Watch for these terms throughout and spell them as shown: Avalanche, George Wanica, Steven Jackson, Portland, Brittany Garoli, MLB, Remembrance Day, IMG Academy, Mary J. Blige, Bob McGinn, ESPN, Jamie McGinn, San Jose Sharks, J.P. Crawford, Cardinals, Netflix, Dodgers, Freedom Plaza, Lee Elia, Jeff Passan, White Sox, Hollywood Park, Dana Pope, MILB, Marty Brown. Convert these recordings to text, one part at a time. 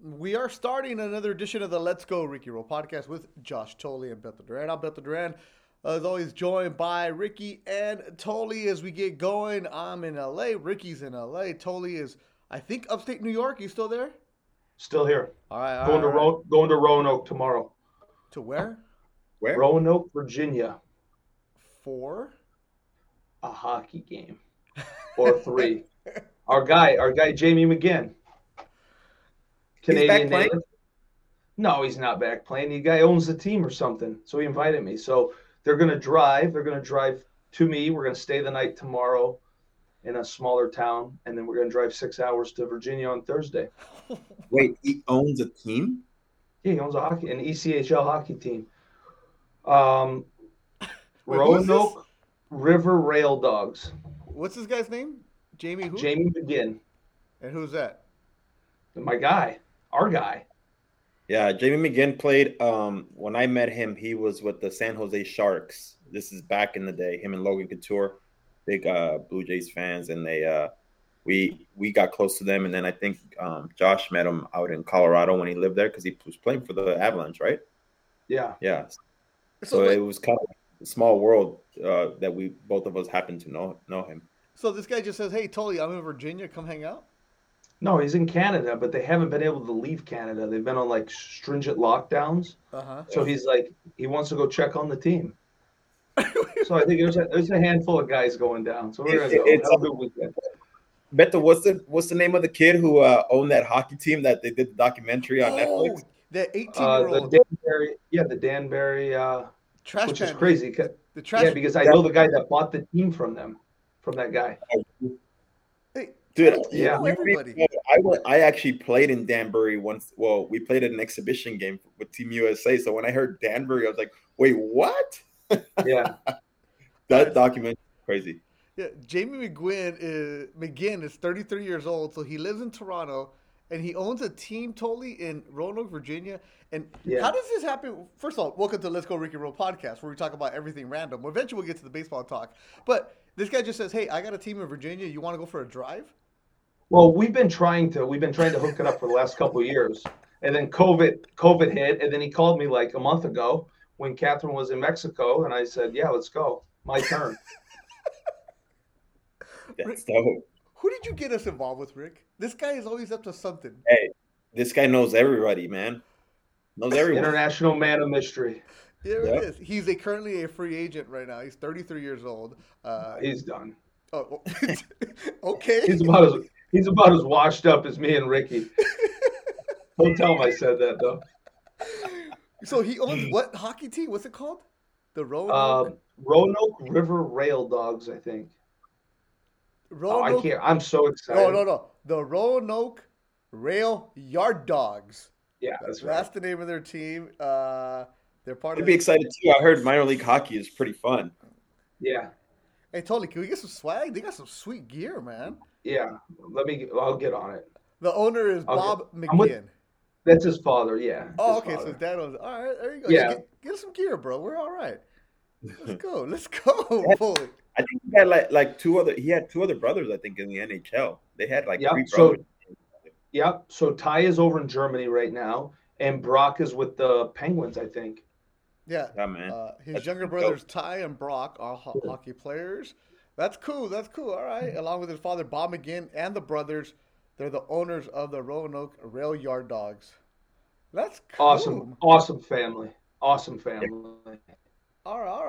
We are starting another edition of the Let's Go Ricky Roll podcast with Josh Tully and Beth Duran. I'm Beth Duran, as always, joined by Ricky and Tully as we get going. I'm in LA. Ricky's in LA. Tully is, I think, upstate New York. You still there? Still here. All right. Going to Roanoke tomorrow. To where? Where? Roanoke, Virginia. For? A hockey game. Or three. Our guy, Jamie McGinn. Canadian native. No, he's not back playing. The guy owns the team or something, so he invited me. So they're going to drive. They're going to drive to me. We're going to stay the night tomorrow in a smaller town, and then we're going to drive 6 hours to Virginia on Thursday. Wait, he owns a team? Yeah, he owns a hockey, an ECHL hockey team. Wait, Roanoke River Rail Dogs. What's this guy's name? Jamie who? Jamie McGinn. And who's that? My guy. Our guy. Yeah, Jamie McGinn played. When I met him, he was with the San Jose Sharks. This is back in the day. Him and Logan Couture, big Blue Jays fans, and they we got close to them. And then I think Josh met him out in Colorado when he lived there because he was playing for the Avalanche, right? Yeah, yeah. So it was kind of a small world that we both of us happened to know him. So this guy just says, "Hey, Tully, I'm in Virginia. Come hang out." No, he's in Canada, but they haven't been able to leave Canada. They've been on, like, stringent lockdowns. Uh-huh. So he's like, he wants to go check on the team. So I think there's a handful of guys going down. So we're going to go. Have a good weekend. Beto, what's the name of the kid who owned that hockey team that they did the documentary on Netflix? The 18-year-old. The Danbury. Trash which can. Is crazy. The trash yeah, because I know the guy that bought the team from that guy. Dude, yeah. I actually played in Danbury once. Well, we played an exhibition game with Team USA. So when I heard Danbury, I was like, "Wait, what?" Yeah, that documentary is crazy. Yeah, Jamie McGinn is 33 years old, so he lives in Toronto, and he owns a team totally in Roanoke, Virginia. And How does this happen? First of all, welcome to Let's Go Ricky Roll podcast, where we talk about everything random. Well, eventually, we'll get to the baseball talk, but this guy just says, "Hey, I got a team in Virginia. You want to go for a drive?" Well, we've been trying to hook it up for the last couple of years, and then COVID hit, and then he called me like a month ago when Catherine was in Mexico, and I said, "Yeah, let's go. My turn." That's dope. Who did you get us involved with, Rick? This guy is always up to something. Hey, this guy knows everybody, man. Knows everyone. International man of mystery. It is. He's currently a free agent right now. He's 33 years old. He's done. Oh, okay. He's about as washed up as me and Ricky. Don't tell him I said that, though. So he owns what hockey team? What's it called? The Roanoke? Roanoke River Rail Dogs, I think. Roanoke? Oh, I can't. I'm so excited. No. The Roanoke Rail Yard Dogs. Yeah, that's right. That's the name of their team. They're part I'd of be excited, too. I heard minor league hockey is pretty fun. Yeah. Hey, Tully, can we get some swag? They got some sweet gear, man. Yeah, I'll get on it. The owner is Bob McGinn. That's his father, yeah. Oh, okay, so his dad owns it. All right, there you go. Yeah. Get some gear, bro. We're all right. Let's go. Boy. I think he had like two other brothers, I think, in the NHL. They had like three brothers. So Ty is over in Germany right now, and Brock is with the Penguins, I think. Yeah, man. His younger brothers, Ty and Brock, are hockey players. That's cool. All right. Along with his father, Bob McGinn, and the brothers, they're the owners of the Roanoke Rail Yard Dogs. That's cool. Awesome family. All right.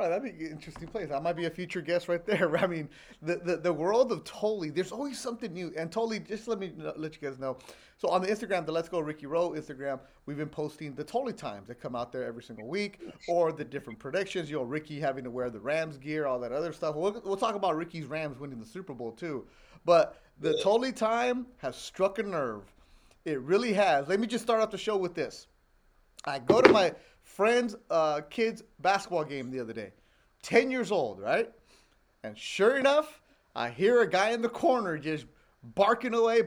That'd be an interesting place. I might be a future guest right there. I mean, the world of Tully, there's always something new. And Tully, just let you guys know. So on the Instagram, the Let's Go Ricky Roll Instagram, we've been posting the Tully times that come out there every single week, or the different predictions. Ricky having to wear the Rams gear, all that other stuff. We'll talk about Ricky's Rams winning the Super Bowl too. But the Tully time has struck a nerve. It really has. Let me just start off the show with this. I go to my friend's kids' basketball game the other day. 10 years old, right? And sure enough, I hear a guy in the corner just barking away,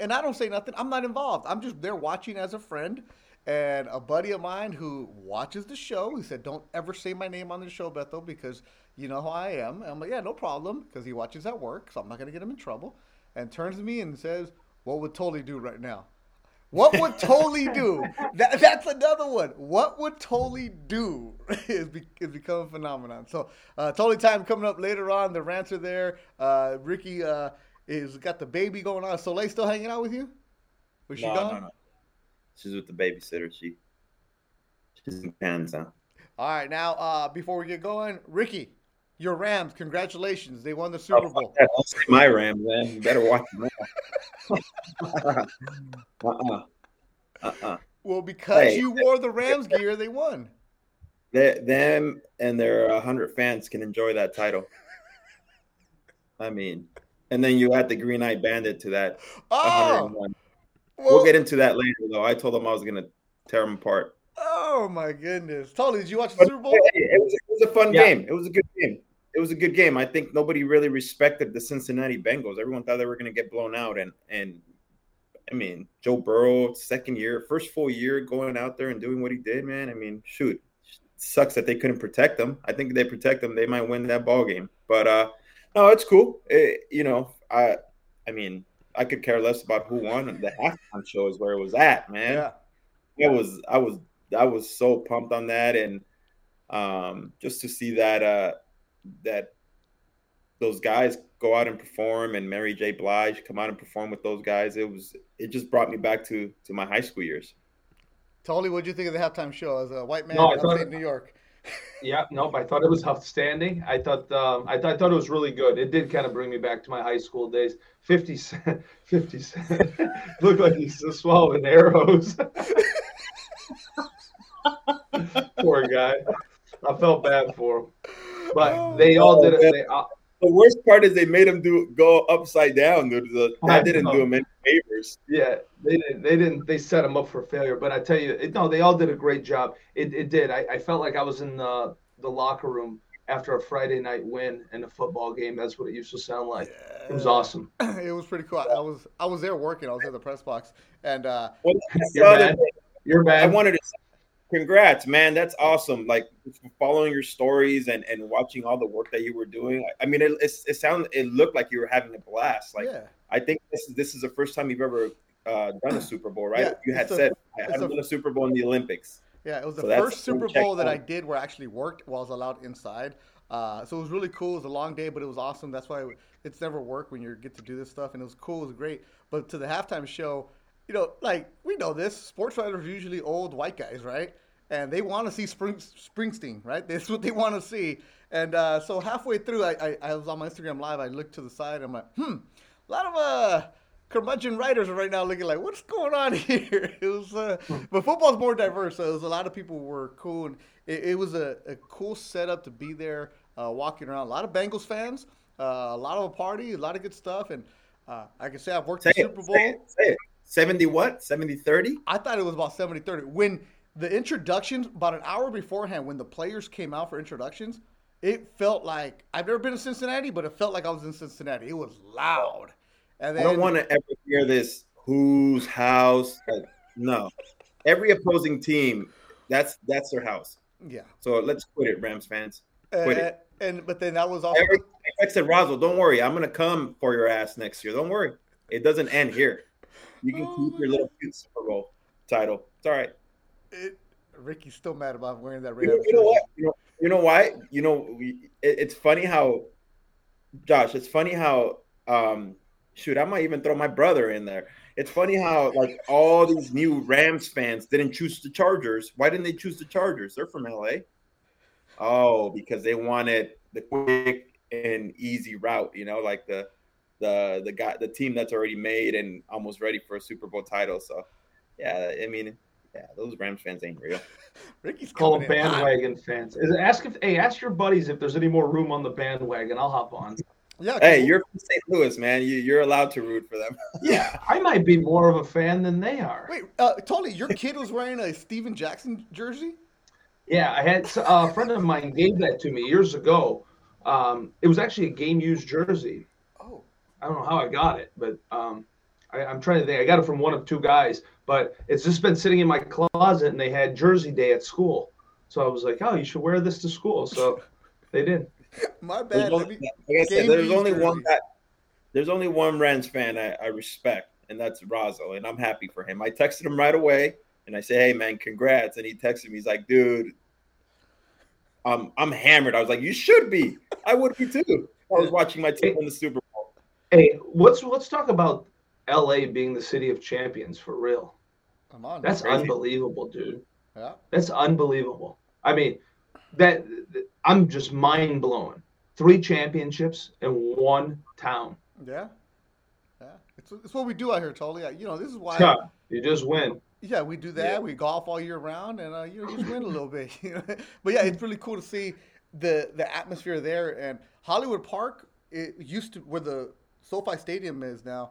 and I don't say nothing. I'm not involved. I'm just there watching as a friend, and a buddy of mine who watches the show, he said, "Don't ever say my name on the show, Bethel, because you know how I am." And I'm like, "Yeah, no problem," because he watches at work, so I'm not going to get him in trouble, and turns to me and says, "What would Tully do right now?" What would Tully do? That's another one. What would Tully do is become a phenomenon. So Tully time coming up later on. The rants are there. Ricky is got the baby going on. Soleil still hanging out with you? Was she gone? No. She's with the babysitter. She's in Kansas. All right. Now, before we get going, Ricky, your Rams, congratulations. They won the Super Bowl. I'll say my Rams, man. You better watch them now. Well, because you wore the Rams gear, they won. Them and their 100 fans can enjoy that title. I mean, and then you add the Green Eye Bandit to that. Oh, we'll get into that later, though. I told them I was going to tear them apart. Oh, my goodness. Tully, did you watch the Super Bowl? It was a fun game. It was a good game. I think nobody really respected the Cincinnati Bengals. Everyone thought they were going to get blown out. And I mean, Joe Burrow, first full year going out there and doing what he did, man. I mean, shoot, it sucks that they couldn't protect them. I think if they protect them, they might win that ball game. But, no, it's cool. I mean, I could care less about who won. The halftime show is where it was at, man. Yeah. I was so pumped on that. And just to see that that those guys go out and perform, and Mary J. Blige come out and perform with those guys, it just brought me back to my high school years. Tully, what did you think of the halftime show as a white man in upstate New York? I thought it was outstanding. I thought it was really good. It did kind of bring me back to my high school days. 50 Cent looked like he's swallowing arrows. Poor guy. I felt bad for him, but they all did it. The worst part is they made him go upside down, dude. That didn't do him any favors. Yeah, they didn't. They set him up for failure. But I tell you, they all did a great job. It did. I felt like I was in the locker room after a Friday night win in a football game. That's what it used to sound like. Yeah. It was awesome. It was pretty cool. I was there working. I was in the press box, and you're mad. I wanted to. Congrats, man. That's awesome. Like, following your stories and watching all the work that you were doing. I mean, it looked like you were having a blast. Like, yeah. I think this is the first time you've ever done a Super Bowl, right? Yeah, you had said, I haven't done a Super Bowl in the Olympics. Yeah, it was the first Super Bowl that I did where I actually worked while I was allowed inside. So it was really cool. It was a long day, but it was awesome. That's why it's never work when you get to do this stuff. And it was cool. It was great. But to the halftime show, we know this. Sports writers are usually old white guys, right? And they want to see Springsteen, right? That's what they want to see. And so halfway through, I was on my Instagram Live. I looked to the side. I'm like, a lot of curmudgeon writers are right now looking like, what's going on here? It was, but football's more diverse. So it was a lot of people were cool. And it was a cool setup to be there, walking around. A lot of Bengals fans, a lot of a party, a lot of good stuff. And I can say I've worked the Super Bowl. 70-30? I thought it was about 70-30. When the introductions, about an hour beforehand, when the players came out for introductions, it felt like, I've never been to Cincinnati, but it felt like I was in Cincinnati. It was loud. And then, I don't want to ever hear this, whose house. No. Every opposing team, that's their house. Yeah. So let's quit it, Rams fans. Quit it. But then that was all. I said, Roswell, don't worry. I'm going to come for your ass next year. Don't worry. It doesn't end here. You can keep your little Super Bowl title. It's all right. Ricky's still mad about wearing that Raider. You know what? You know why? It's funny how, Josh. It's funny how. I might even throw my brother in there. It's funny how all these new Rams fans didn't choose the Chargers. Why didn't they choose the Chargers? They're from LA. Oh, because they wanted the quick and easy route. The team that's already made and almost ready for a Super Bowl title. So, those Rams fans ain't real. Ricky's called bandwagon fans. Ask your buddies if there's any more room on the bandwagon. I'll hop on. Yeah. Hey, you're from St. Louis, man. You're allowed to root for them. Yeah, I might be more of a fan than they are. Wait, Tully, your kid was wearing a Steven Jackson jersey? Yeah, I had a friend of mine gave that to me years ago. It was actually a game-used jersey. I don't know how I got it, but I'm trying to think. I got it from one of two guys, but it's just been sitting in my closet, and they had Jersey Day at school. So I was like, oh, you should wear this to school. So they did. My bad. There's only one Rams fan I respect, and that's Razzo, and I'm happy for him. I texted him right away, and I said, hey, man, congrats. And he texted me. He's like, dude, I'm hammered. I was like, you should be. I would be, too. I was watching my team win the Super Bowl. Hey, let's talk about L.A. being the city of champions for real. Come on. That's unbelievable, dude. Yeah. That's unbelievable. I mean, I'm just mind-blowing. 3 championships in one town. Yeah. Yeah. It's what we do out here, Tully. You know, this is why. Yeah, you just win. Yeah, we do that. Yeah. We golf all year round, and you just win a little bit. You know? But, yeah, it's really cool to see the atmosphere there. And Hollywood Park, it used to where the SoFi Stadium is now,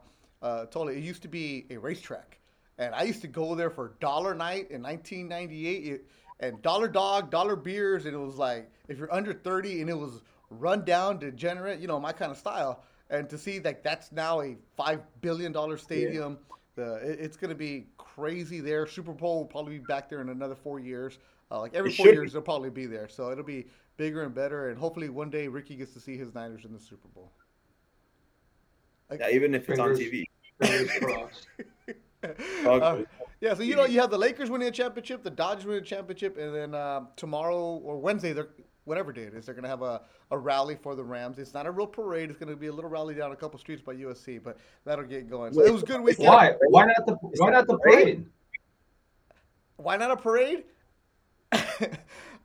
Tully, it used to be a racetrack. And I used to go there for dollar night in 1998, and dollar dog, dollar beers, and it was like, if you're under 30, and it was run down, degenerate, you know, my kind of style. And to see that that's now a $5 billion stadium, yeah. It's going to be crazy there. Super Bowl will probably be back there in another 4 years. Like every 4 years, they'll probably be there. So it'll be bigger and better, and hopefully one day Ricky gets to see his Niners in the Super Bowl. Like, yeah, even if it's on TV. Yeah, so you know you have the Lakers winning a championship, the Dodgers winning a championship, and then tomorrow or Wednesday, whatever day it is, they're going to have a rally for the Rams. It's not a real parade. It's going to be a little rally down a couple streets by USC, but that'll get going. So it was a good weekend. Why not the parade? Why not a parade?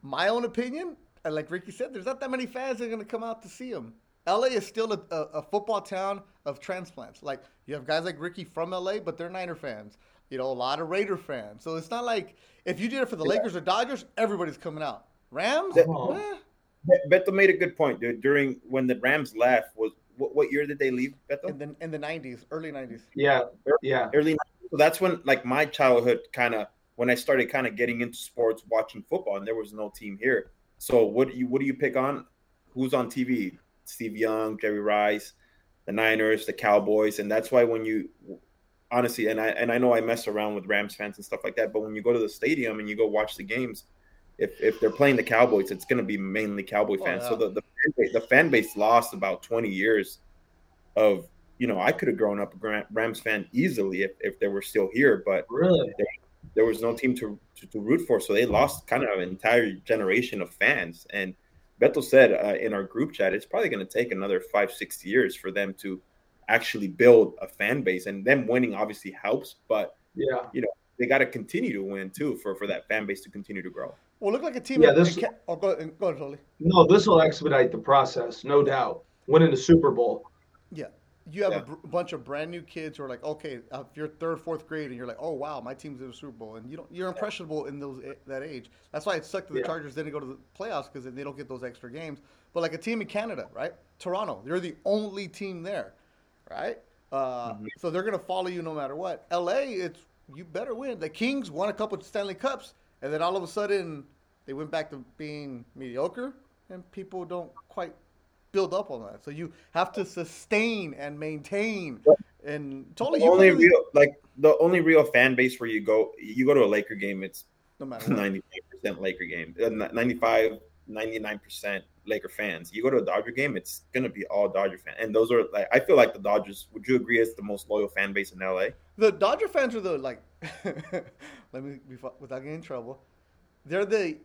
My own opinion, like Ricky said, there's not that many fans that are going to come out to see them. LA is still a football town of transplants. Like, you have guys like Ricky from LA, but they're Niner fans. You know, a lot of Raider fans. So it's not like if you did it for the Lakers or Dodgers, everybody's coming out. Rams? Beto made a good point, dude. During when the Rams left, was what year did they leave, Beto? In the 90s, early 90s. Yeah. Early 90s. So that's when, like, my childhood when I started getting into sports, watching football, and there was no team here. So what do you pick on? Who's on TV? Steve Young, Jerry Rice, the Niners, the Cowboys, and that's why when you honestly, and I know I mess around with Rams fans and stuff like that, but when you go to the stadium and you go watch the games, if they're playing the Cowboys, it's going to be mainly Cowboy fans. Yeah. So the fan base lost about 20 years of, you know, I could have grown up a Rams fan easily if they were still here, but really there was no team to root for, so they lost kind of an entire generation of fans. And Beto said in our group chat, it's probably going to take another 5-6 years for them to actually build a fan base, and them winning obviously helps, but yeah, you know, they got to continue to win too for that fan base to continue to grow. Well, look like a team. Yeah, go ahead, Tully. No, this will expedite the process, no doubt. Winning the Super Bowl. Yeah, you have a bunch of brand new kids who are like, okay, if you're 3rd, 4th grade, and you're like, oh wow, my team's in the Super Bowl, and you're impressionable in that age. That's why it sucked that the Chargers didn't go to the playoffs, because then they don't get those extra games. But like a team in Canada, right? Toronto, they're the only team there, right? So they're gonna follow you no matter what. LA, you better win. The Kings won a couple of Stanley Cups, and then all of a sudden they went back to being mediocre, and people don't quite build up on that. So you have to sustain and maintain. And Tully, the only real fan base where you go to a Laker game, it's no matter 95% Laker game, 99% Laker fans. You go to a Dodger game, it's gonna be all Dodger fans, and those are like, I feel like the Dodgers. Would you agree is the most loyal fan base in LA? The Dodger fans are the without getting in trouble, they're the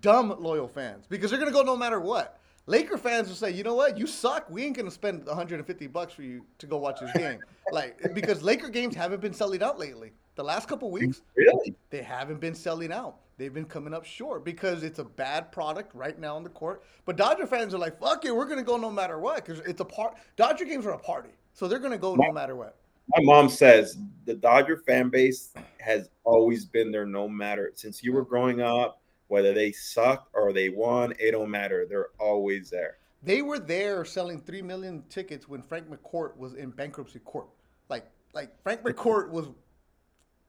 dumb loyal fans, because they're gonna go no matter what. Laker fans will say, you know what, you suck. We ain't gonna spend $150 for you to go watch this game, like, because Laker games haven't been selling out lately. The last couple of weeks, really, they haven't been selling out. They've been coming up short because it's a bad product right now on the court. But Dodger fans are like, fuck it, we're going to go no matter what, because it's a part. Dodger games are a party, so they're going to go no matter what. My mom says the Dodger fan base has always been there no matter. Since you were growing up, whether they sucked or they won, it don't matter. They're always there. They were there selling 3 million tickets when Frank McCourt was in bankruptcy court. Like Frank McCourt was –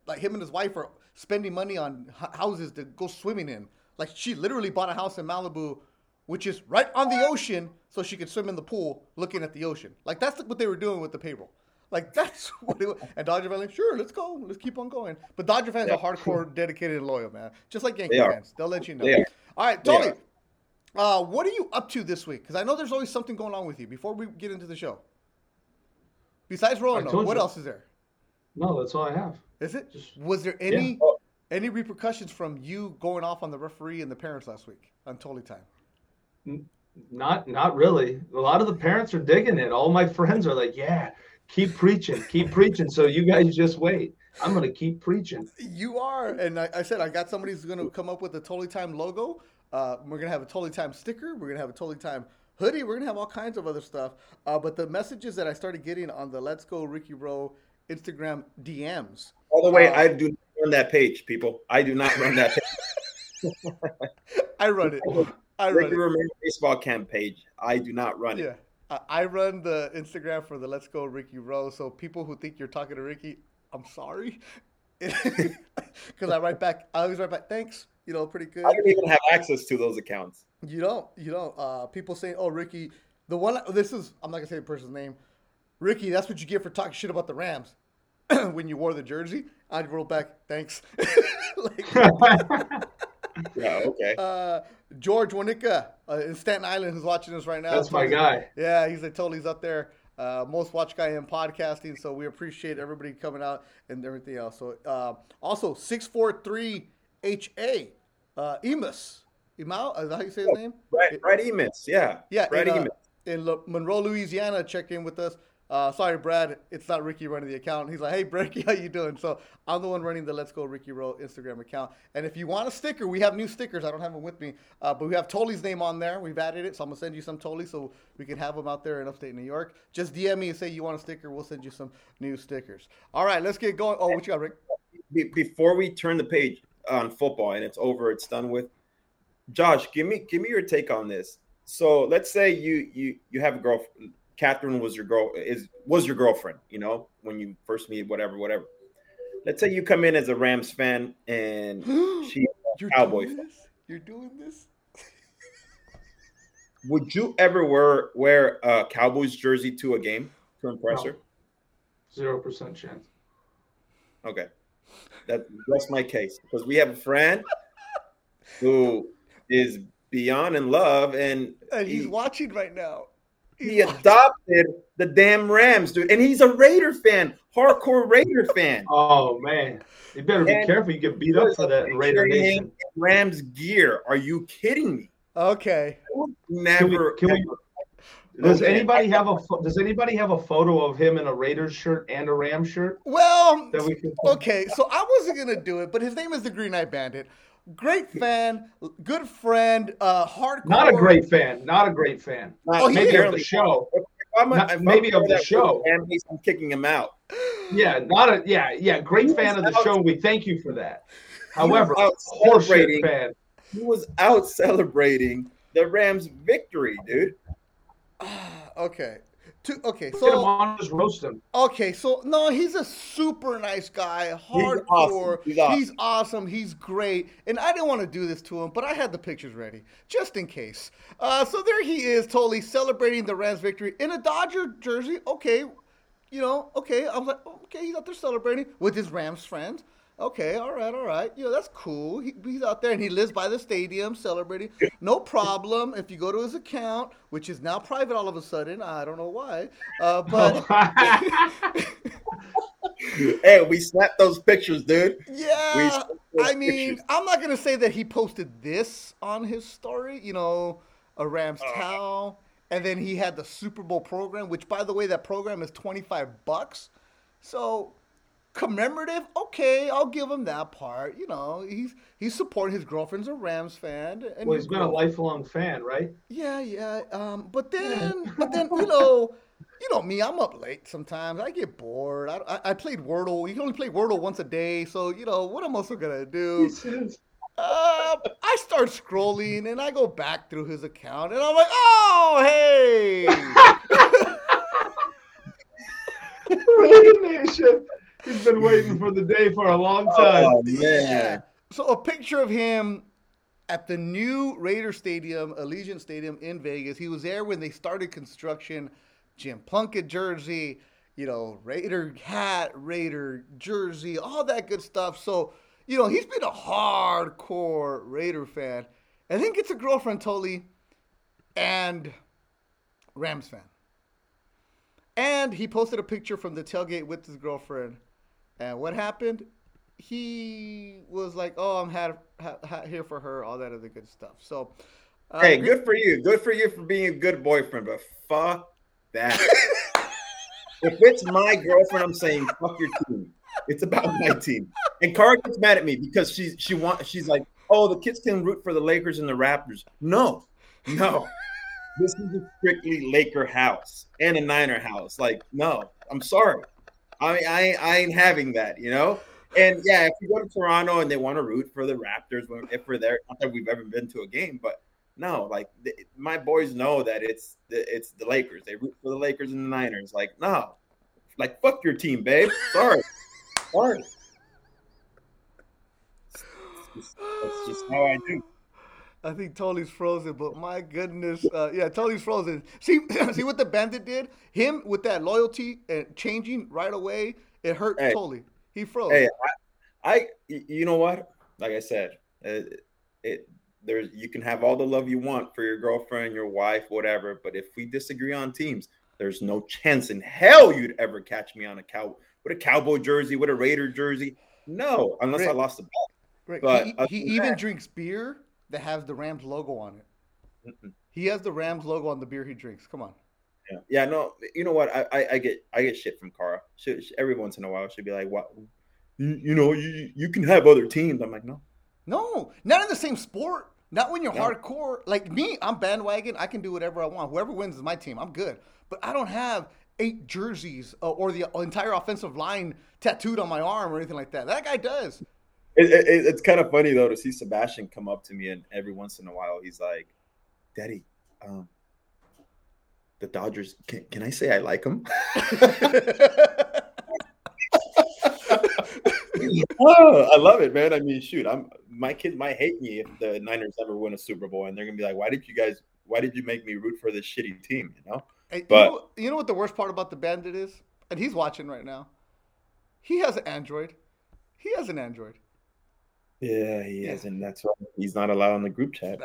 like him and his wife are spending money on houses to go swimming in. Like, she literally bought a house in Malibu, which is right on the ocean, so she could swim in the pool looking at the ocean. Like, that's what they were doing with the payroll. Like, that's what it was. And Dodger fans, like, sure, let's go. Let's keep on going. But Dodger fans are hardcore, dedicated, and loyal, man. Just like Yankee fans. They'll let you know. All right, Tony, what are you up to this week? Because I know there's always something going on with you before we get into the show. Besides Roanoke, what else is there? No, that's all I have. Is it? Was there any repercussions from you going off on the referee and the parents last week on Tully time? Not really. A lot of the parents are digging it. All my friends are like, yeah, keep preaching. So you guys just wait. I'm going to keep preaching. You are. And I said, I got somebody who's going to come up with a Tully Time logo. We're going to have a Tully Time sticker. We're going to have a Tully Time hoodie. We're going to have all kinds of other stuff. But the messages that I started getting on the Let's Go Ricky Rowe Instagram DMs. By the way, I do not run that page, people. I do not run that page. I run it. I run Ricky Rowe baseball camp page. I do not run it. Yeah, I run the Instagram for the Let's Go Ricky Rowe. So people who think you're talking to Ricky, I'm sorry, because I always write back. Thanks, pretty good. I don't even have access to those accounts. You don't. People say, "Oh, Ricky, the one." This is. I'm not gonna say the person's name. Ricky, that's what you get for talking shit about the Rams when you wore the jersey. I wrote back, thanks. Yeah, okay. George Wanica in Staten Island, who's watching us right now. That's my guy. Yeah, he's like, totally up there. Most watched guy in podcasting, so we appreciate everybody coming out and everything else. So, also, 643HA, Emus. Imao, is that how you say his name? Brad Emus, yeah. Yeah, Brad Emus. In Monroe, Louisiana, check in with us. Sorry, Brad, it's not Ricky running the account. He's like, hey, Ricky, how you doing? So I'm the one running the Let's Go Ricky Rowe Instagram account. And if you want a sticker, we have new stickers. I don't have them with me. But we have Tully's name on there. We've added it. So I'm going to send you some Tully so we can have them out there in upstate New York. Just DM me and say you want a sticker. We'll send you some new stickers. All right, let's get going. Oh, what you got, Rick? Before we turn the page on football and it's over, it's done with, Josh, give me your take on this. So let's say you have a girlfriend. Catherine was your girlfriend, when you first meet, whatever. Let's say you come in as a Rams fan and she's a Cowboy fan. You're doing this? Would you ever wear a Cowboys jersey to a game to impress her? 0% chance. Okay. That's my case. Because we have a friend who is beyond in love. And he's watching right now. He adopted the damn Rams, dude. And he's a Raider fan, hardcore Raider fan. Oh, man. You better be careful. You get beat up for that Raider Nation. Rams gear. Are you kidding me? Okay. Never. Does anybody have a photo of him in a Raiders shirt and a Rams shirt? Well, okay. So I wasn't going to do it, but his name is the Green Eye Bandit. Great fan, good friend, hardcore. Not a great fan. Maybe of the show. I'm kicking him out. Yeah, great fan of the show. We thank you for that. However, he was out celebrating the Rams' victory, dude. Okay. Get him on, just roast him. Okay, so no, he's a super nice guy, hardcore. He's awesome. He's great. And I didn't want to do this to him, but I had the pictures ready just in case. So there he is, totally celebrating the Rams' victory in a Dodger jersey. Okay, I was like, okay, he's out there celebrating with his Rams friends. Okay, all right. That's cool. He's out there, and he lives by the stadium celebrating. No problem. If you go to his account, which is now private all of a sudden, I don't know why. But hey, we snapped those pictures, dude. Yeah, pictures. I'm not going to say that he posted this on his story, a Rams towel. And then he had the Super Bowl program, which, by the way, that program is $25. So commemorative, okay, I'll give him that part. He's supporting his girlfriend's a Rams fan. And he's been a lifelong fan, right? Yeah. But then me, I'm up late sometimes. I get bored. I played Wordle. You can only play Wordle once a day, so what am I also gonna do? I start scrolling and I go back through his account and I'm like, oh hey, Nation. He's been waiting for the day for a long time. Oh, man. So a picture of him at the new Raider Stadium, Allegiant Stadium in Vegas. He was there when they started construction. Jim Plunkett jersey, Raider hat, Raider jersey, all that good stuff. So, he's been a hardcore Raider fan. And then gets a girlfriend, Tully, and Rams fan. And he posted a picture from the tailgate with his girlfriend. And what happened? He was like, oh, I'm here for her, all that other good stuff. So, hey, good for you. Good for you for being a good boyfriend, but fuck that. If it's my girlfriend, I'm saying, fuck your team. It's about my team. And Cara gets mad at me because she's like, oh, the kids can root for the Lakers and the Raptors. No. This is a strictly Laker house and a Niner house. Like, no, I'm sorry. I mean, I ain't having that, you know? And, yeah, if you go to Toronto and they want to root for the Raptors, if we're there, not that we've ever been to a game, but no, like, my boys know that it's the Lakers. They root for the Lakers and the Niners. Like, no. Like, fuck your team, babe. Sorry. That's just how I do. I think Tully's frozen, but my goodness. Yeah, Tully's frozen. See what the Bandit did? Him with that loyalty and changing right away, it hurt Tully. He froze. Hey, I you know what? Like I said, you can have all the love you want for your girlfriend, your wife, whatever, but if we disagree on teams, there's no chance in hell you'd ever catch me on with a Cowboy jersey, with a Raider jersey. No, unless I lost the ball. Right. But he even drinks beer that has the Rams logo on it. Mm-mm. He has the Rams logo on the beer he drinks. Come on. Yeah. No, you know what? I get shit from Cara. She, every once in a while, she'll be like, "What? You can have other teams." I'm like, no, not in the same sport. Not when you're hardcore. Like me, I'm bandwagon. I can do whatever I want. Whoever wins is my team. I'm good. But I don't have 8 jerseys or the entire offensive line tattooed on my arm or anything like that. That guy does. It's kind of funny, though, to see Sebastian come up to me, and every once in a while he's like, "Daddy, the Dodgers, can I say I like them?" Oh, I love it, man. I mean, shoot, my kids might hate me if the Niners ever win a Super Bowl, and they're going to be like, why did you make me root for this shitty team, you know? Hey, but you know what the worst part about the Bandit is? And he's watching right now. He has an Android. Yeah, he isn't. That's why he's not allowed on the group chat.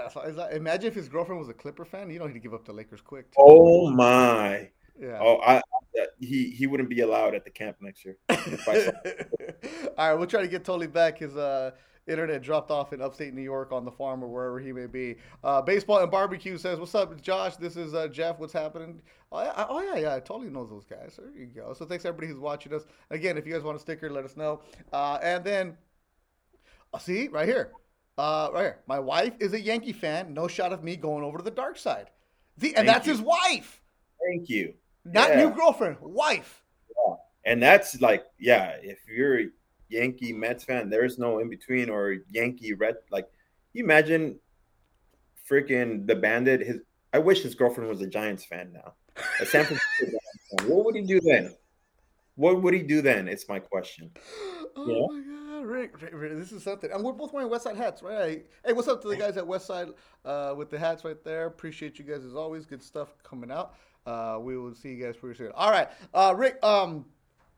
Imagine if his girlfriend was a Clipper fan. You know he'd give up the Lakers quick. Too. Oh my! Yeah. Oh, he wouldn't be allowed at the camp next year. All right, we'll try to get Tully back. His internet dropped off in upstate New York on the farm or wherever he may be. Baseball and Barbecue says, "What's up, Josh? This is Jeff. What's happening?" Oh yeah. Tully knows those guys. There you go. So thanks everybody who's watching us. Again, if you guys want a sticker, let us know. And then. See, right here. My wife is a Yankee fan. No shot of me going over to the dark side. His wife. Thank you. Not new girlfriend, wife. Yeah. And that's like, if you're a Yankee Mets fan, there's no in between or Yankee Red. Like, you imagine freaking the Bandit. I wish his girlfriend was a Giants fan now. A San Francisco Giants fan. What would he do then? It's my question. Oh, my God. Rick, this is something. And we're both wearing Westside hats, right? Hey, what's up to the guys at Westside with the hats right there? Appreciate you guys as always. Good stuff coming out. We will see you guys pretty soon. All right. Rick,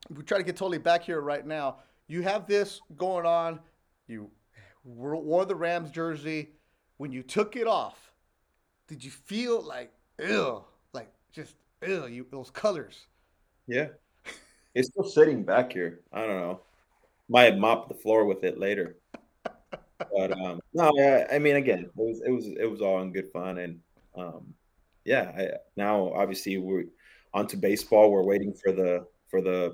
we try to get totally back here right now. You have this going on. You wore the Rams jersey. When you took it off, did you feel like, ew, like just, ew, those colors? Yeah. It's still sitting back here. I don't know. Might mop the floor with it later, but no. I mean, again, it was all in good fun, and now obviously we're onto baseball. We're waiting for the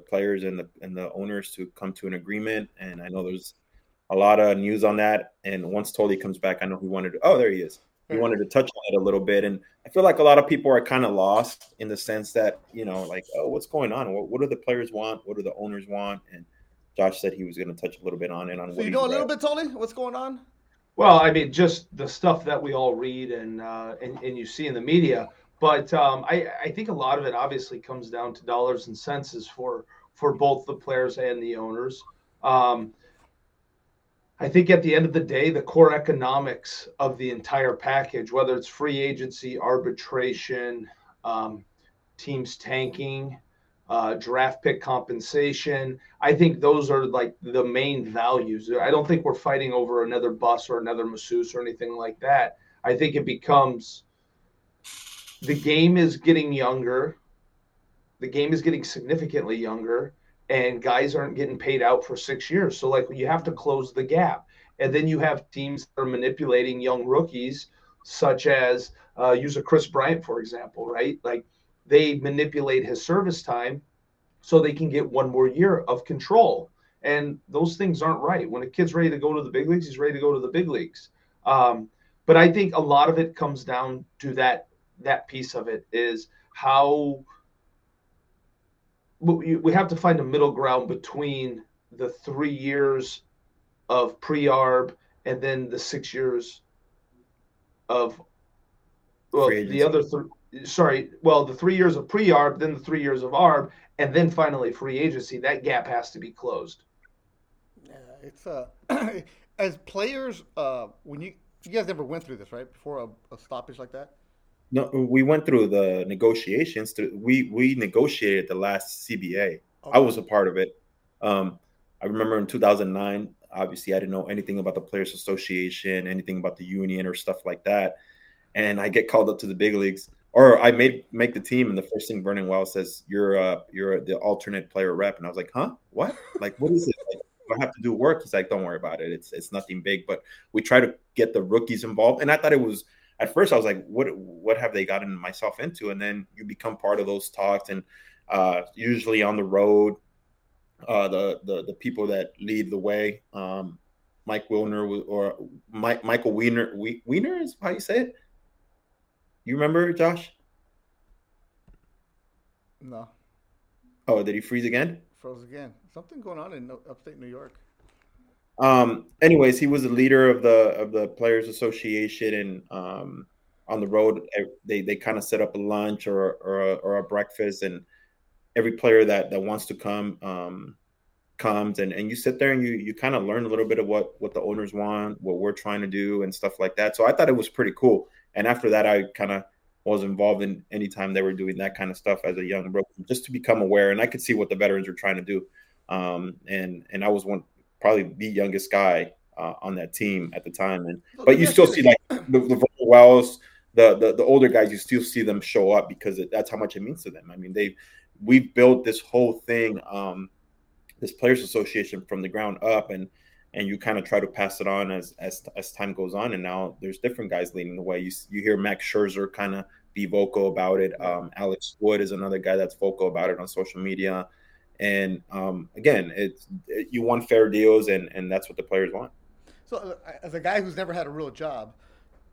players and the owners to come to an agreement, and I know there's a lot of news on that. And once Tully comes back, I know he wanted to. Oh, there he is. He wanted to touch on it a little bit, and I feel like a lot of people are kind of lost in the sense that like, oh, what's going on? What do the players want? What do the owners want? And Josh said he was going to touch a little bit on it. So you know a little bit, Tully? What's going on? Well, I mean, just the stuff that we all read and you see in the media. But I think a lot of it obviously comes down to dollars and cents for both the players and the owners. I think at the end of the day, the core economics of the entire package, whether it's free agency, arbitration, teams tanking, draft pick compensation. I think those are like the main values. I don't think we're fighting over another bus or another masseuse or anything like that. I think it becomes the game is getting younger. the game is getting significantly younger, and guys aren't getting paid out for 6 years. So, like, you have to close the gap. And then you have teams that are manipulating young rookies, such as use a Chris Bryant, for example, right? Like, they manipulate his service time so they can get one more year of control. And those things aren't right. When a kid's ready to go to the big leagues, he's ready to go to the big leagues. But I think a lot of it comes down to that piece of it is how we have to find a middle ground between the 3 years of pre-arb and then the 6 years of the 3 years of pre-arb, then the 3 years of arb, and then finally free agency. That gap has to be closed. Yeah, it's as players, when you guys never went through this, right, before a stoppage like that? No, we went through the negotiations. We negotiated the last CBA. Okay. I was a part of it. I remember in 2009, obviously, I didn't know anything about the Players Association, anything about the union or stuff like that. And I get called up to the big leagues, or I make the team, and the first thing Vernon Wells says, you're the alternate player rep. And I was like, huh? What? Like, what is it? Like, do I have to do work? He's like, don't worry about it. It's nothing big. But we try to get the rookies involved. And I thought it was – at first, I was like, what have they gotten myself into? And then you become part of those talks. And usually on the road, the people that lead the way, Michael Weiner is how you say it? You remember, Josh? No. Oh, did he freeze again? Froze again. Something going on in upstate New York. Anyways, he was the leader of the Players Association, and on the road they kind of set up a lunch or a breakfast, and every player that wants to come comes, and you sit there and you kind of learn a little bit of what the owners want, what we're trying to do, and stuff like that. So I thought it was pretty cool, and after that I kind of was involved in any time they were doing that kind of stuff as a young rookie, just to become aware, and I could see what the veterans were trying to do, and I was probably the youngest guy on that team at the time, but you still see like the Wells, the older guys. You still see them show up because that's how much it means to them. I mean, we built this whole thing, this Players Association, from the ground up, and you kind of try to pass it on as time goes on. And now there's different guys leading the way. You hear Max Scherzer kind of be vocal about it. Alex Wood is another guy that's vocal about it on social media. And again, you want fair deals, and that's what the players want. So as a guy who's never had a real job,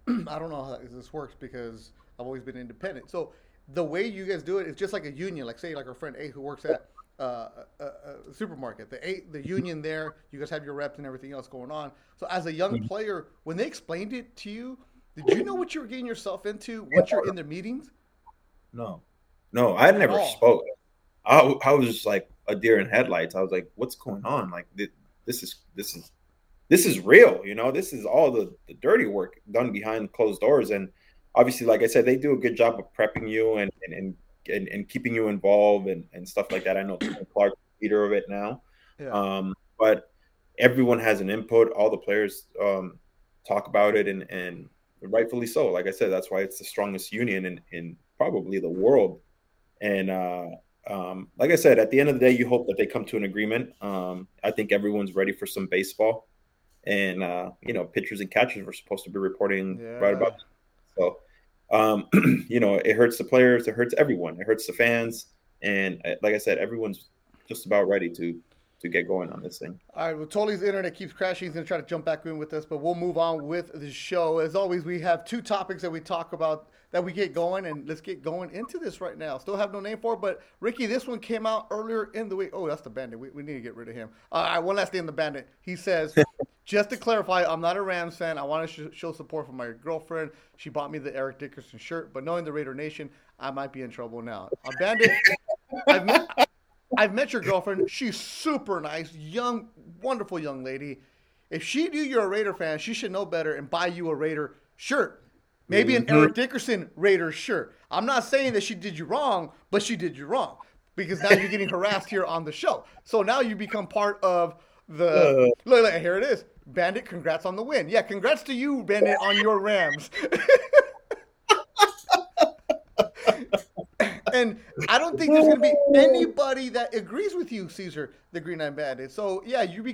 I don't know how this works because I've always been independent. So the way you guys do it is just like a union, like say like our friend A who works at a supermarket. The union there, you guys have your reps and everything else going on. So as a young player, when they explained it to you, did you know what you were getting yourself into once you're in their meetings? No, I never spoke. I was just like a deer in headlights. I was like, what's going on? Like, this is real, you know. This is all the dirty work done behind closed doors. And obviously, like I said, they do a good job of prepping you and keeping you involved and stuff like that. I know Tim Clark, leader of it now. Yeah. But everyone has an input. All the players talk about it, and rightfully so. Like I said, that's why it's the strongest union in probably the world. And like I said, at the end of the day, you hope that they come to an agreement. I think everyone's ready for some baseball, and pitchers and catchers were supposed to be reporting right about that. So, it hurts the players, it hurts everyone, it hurts the fans, and like I said, everyone's just about ready to get going on this thing. All right, well, Tully's internet keeps crashing. He's going to try to jump back in with us, but we'll move on with the show. As always, we have two topics that we talk about that we get going, and let's get going into this right now. Still have no name for it, but Ricky, this one came out earlier in the week. Oh, that's the Bandit. We need to get rid of him. All right, one last thing on the Bandit. He says, just to clarify, I'm not a Rams fan. I want to show support for my girlfriend. She bought me the Eric Dickerson shirt, but knowing the Raider Nation, I might be in trouble now. A Bandit, I've met your girlfriend. She's super nice, young, wonderful young lady. If she knew you're a Raider fan, she should know better and buy you a Raider shirt. Maybe an Eric Dickerson Raider shirt. I'm not saying that she did you wrong, but she did you wrong because now you're getting harassed here on the show. So now you become part of the – look, here it is. Bandit, congrats on the win. Yeah, congrats to you, Bandit, on your Rams. And I don't think there's going to be anybody that agrees with you, Cesar, the Green Eye Bandit. So, yeah, you've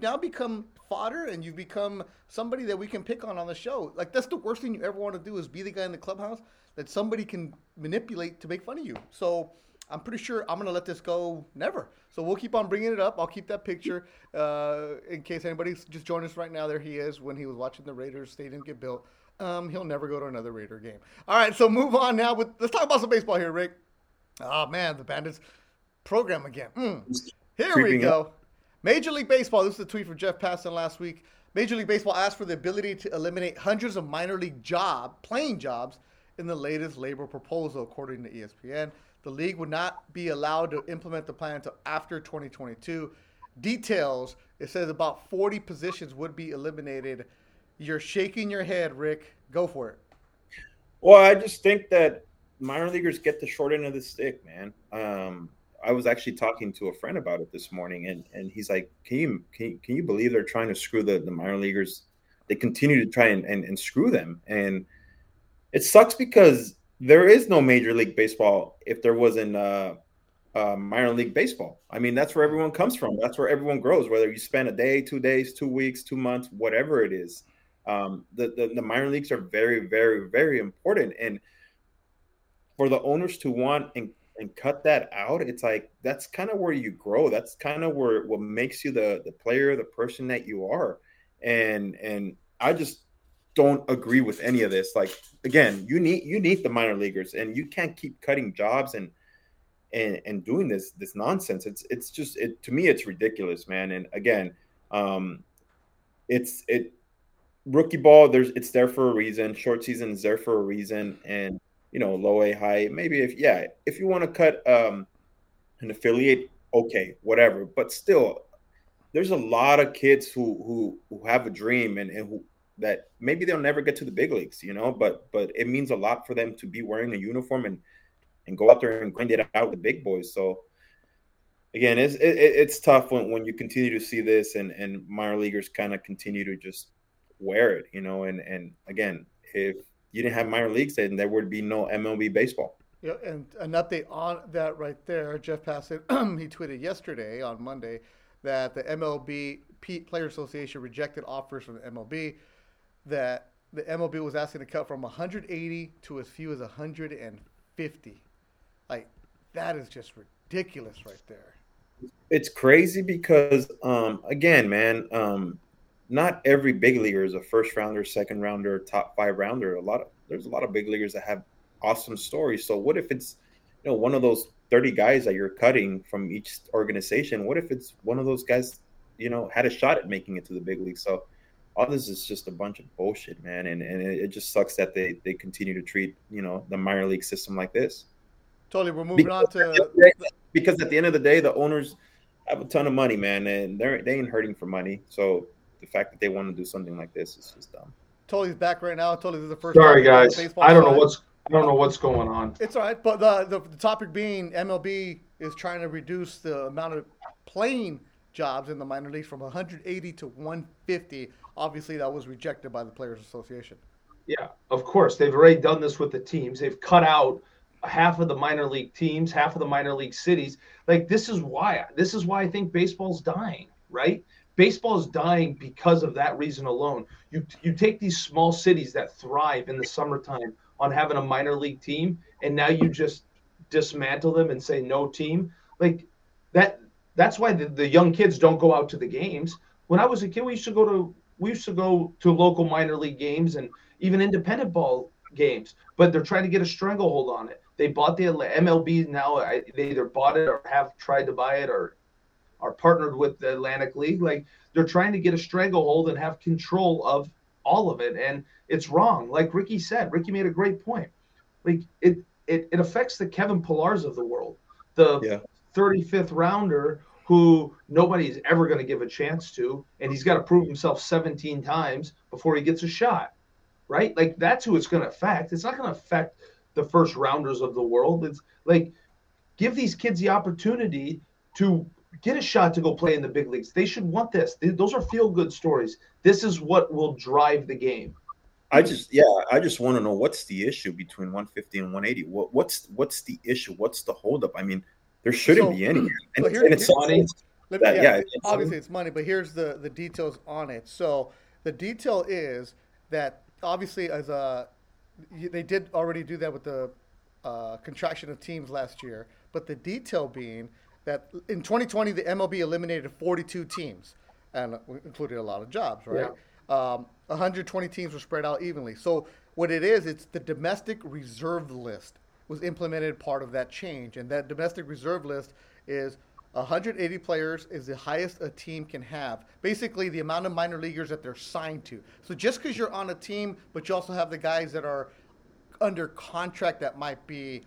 now become fodder, and you've become somebody that we can pick on the show. Like, that's the worst thing you ever want to do is be the guy in the clubhouse that somebody can manipulate to make fun of you. So I'm pretty sure I'm going to let this go never. So we'll keep on bringing it up. I'll keep that picture in case anybody's just joined us right now. There he is when he was watching the Raiders Stadium get built. He'll never go to another Raider game. All right, so move on now. Let's talk about some baseball here, Rick. Oh, man, the Bandits program again. Here we go. Major League Baseball. This is a tweet from Jeff Passan last week. Major League Baseball asked for the ability to eliminate hundreds of minor league playing jobs in the latest labor proposal, according to ESPN. The league would not be allowed to implement the plan until after 2022. Details, it says about 40 positions would be eliminated. You're shaking your head, Rick. Go for it. Well, I just think that minor leaguers get the short end of the stick, man. I was actually talking to a friend about it this morning, and he's like, can you believe they're trying to screw the minor leaguers? They continue to try and screw them. And it sucks because there is no Major League Baseball if there wasn't minor league baseball. I mean, that's where everyone comes from. That's where everyone grows, whether you spend a day, 2 days, 2 weeks, 2 months, whatever it is. The minor leagues are very, very, very important. And for the owners to want and cut that out, it's like, that's kind of where you grow. That's kind of where what makes you the player, the person that you are. And I just don't agree with any of this. Like, again, you need the minor leaguers, and you can't keep cutting jobs and doing this nonsense. It's just, to me, it's ridiculous, man. And again, rookie ball, it's there for a reason. Short season is there for a reason, and low A, high A. Maybe if you want to cut an affiliate, okay, whatever. But still, there's a lot of kids who have a dream and who that maybe they'll never get to the big leagues, But it means a lot for them to be wearing a uniform and go out there and grind it out with the big boys. So again, it's tough when you continue to see this and minor leaguers kind of continue to just wear it, and again, if you didn't have minor leagues, then there would be no MLB baseball. Yeah, and an update on that right there, Jeff Passett, he tweeted yesterday on Monday that the MLB Player Association rejected offers from the MLB, that the MLB was asking to cut from 180 to as few as 150. Like, that is just ridiculous right there. It's crazy because, again, man, not every big leaguer is a first rounder, second rounder, top five rounder. There's a lot of big leaguers that have awesome stories. So what if it's, one of those 30 guys that you're cutting from each organization? What if it's one of those guys, had a shot at making it to the big league? So all this is just a bunch of bullshit, man. And it just sucks that they continue to treat, the minor league system like this. Totally. We're moving on to because at the end of the day, the owners have a ton of money, man, and they ain't hurting for money. So the fact that they want to do something like this is just dumb. Tully's back right now. Tully, this is the first. Sorry, guys. I don't know what's going on. It's all right, but the topic being MLB is trying to reduce the amount of playing jobs in the minor leagues from 180 to 150. Obviously, that was rejected by the Players Association. Yeah, of course. They've already done this with the teams. They've cut out half of the minor league teams, half of the minor league cities. Like, this is why I think baseball's dying, right? Baseball is dying because of that reason alone. You take these small cities that thrive in the summertime on having a minor league team, and now you just dismantle them and say no team. Like that's why the young kids don't go out to the games. When I was a kid, we used to go to local minor league games and even independent ball games, but they're trying to get a stranglehold on it. They bought the MLB now. They either bought it or have tried to buy it or are partnered with the Atlantic League. Like, they're trying to get a stranglehold and have control of all of it, and it's wrong. Like Ricky said, Ricky made a great point. Like, it affects the Kevin Pillars of the world, the 35th rounder who nobody's ever going to give a chance to, and he's got to prove himself 17 times before he gets a shot, right? Like, that's who it's going to affect. It's not going to affect the first rounders of the world. It's like, give these kids the opportunity to get a shot to go play in the big leagues. They should want this. Those are feel-good stories. This is what will drive the game. I just want to know what's the issue between 150 and 180. What's the issue? What's the holdup? I mean, there shouldn't be any. And it's money. Obviously, it's money, but here's the details on it. So the detail is that obviously they did already do that with the contraction of teams last year, but the detail being that in 2020 the MLB eliminated 42 teams and included a lot of jobs, right? Yeah. 120 teams were spread out evenly. So what it is, it's the domestic reserve list was implemented part of that change, and that domestic reserve list is 180 players is the highest a team can have. Basically, the amount of minor leaguers that they're signed to. So just because you're on a team, but you also have the guys that are under contract that might be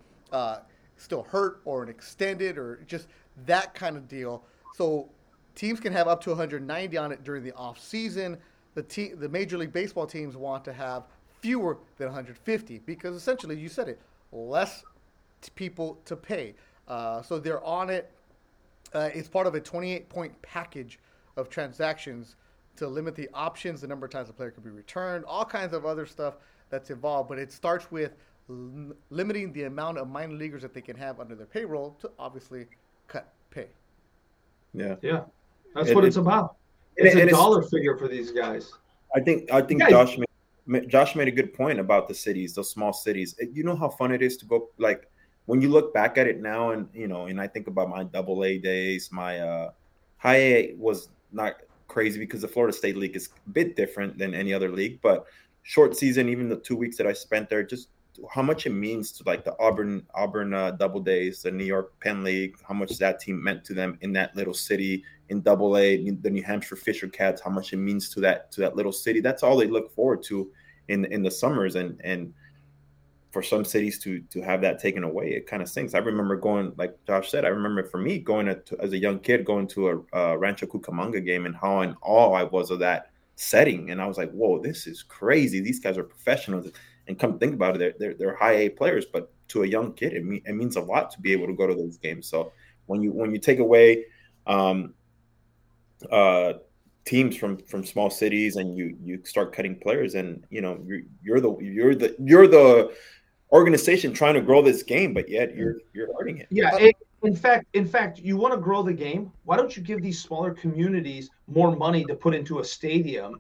still hurt or an extended or just that kind of deal. So teams can have up to 190 on it during the offseason. The Major League Baseball teams want to have fewer than 150 because essentially, you said it, less people to pay. So they're on it. It's part of a 28-point package of transactions to limit the options, the number of times a player can be returned, all kinds of other stuff that's involved. But it starts with limiting the amount of minor leaguers that they can have under their payroll to obviously cut pay. Yeah. That's what it's about. It's a dollar figure for these guys. I think Josh made a good point about the cities, those small cities. You know how fun it is to go like. When you look back at it now, and I think about my AA days, my high A was not crazy because the Florida State League is a bit different than any other league. But short season, even the 2 weeks that I spent there, just how much it means to like the Auburn AA, the New York Penn League, how much that team meant to them in that little city in AA, the New Hampshire Fisher Cats, how much it means to that little city. That's all they look forward to in the summers and. For some cities to have that taken away, it kind of stinks. I remember going, like Josh said, I remember for me as a young kid going to a Rancho Cucamonga game and how in awe I was of that setting. And I was like, whoa, this is crazy. These guys are professionals. And come think about it, they're high A players. But to a young kid, it means a lot to be able to go to those games. So when you take away teams from small cities and you start cutting players, and you're the organization trying to grow this game, but yet you're hurting it. Yeah, in fact, you want to grow the game. Why don't you give these smaller communities more money to put into a stadium,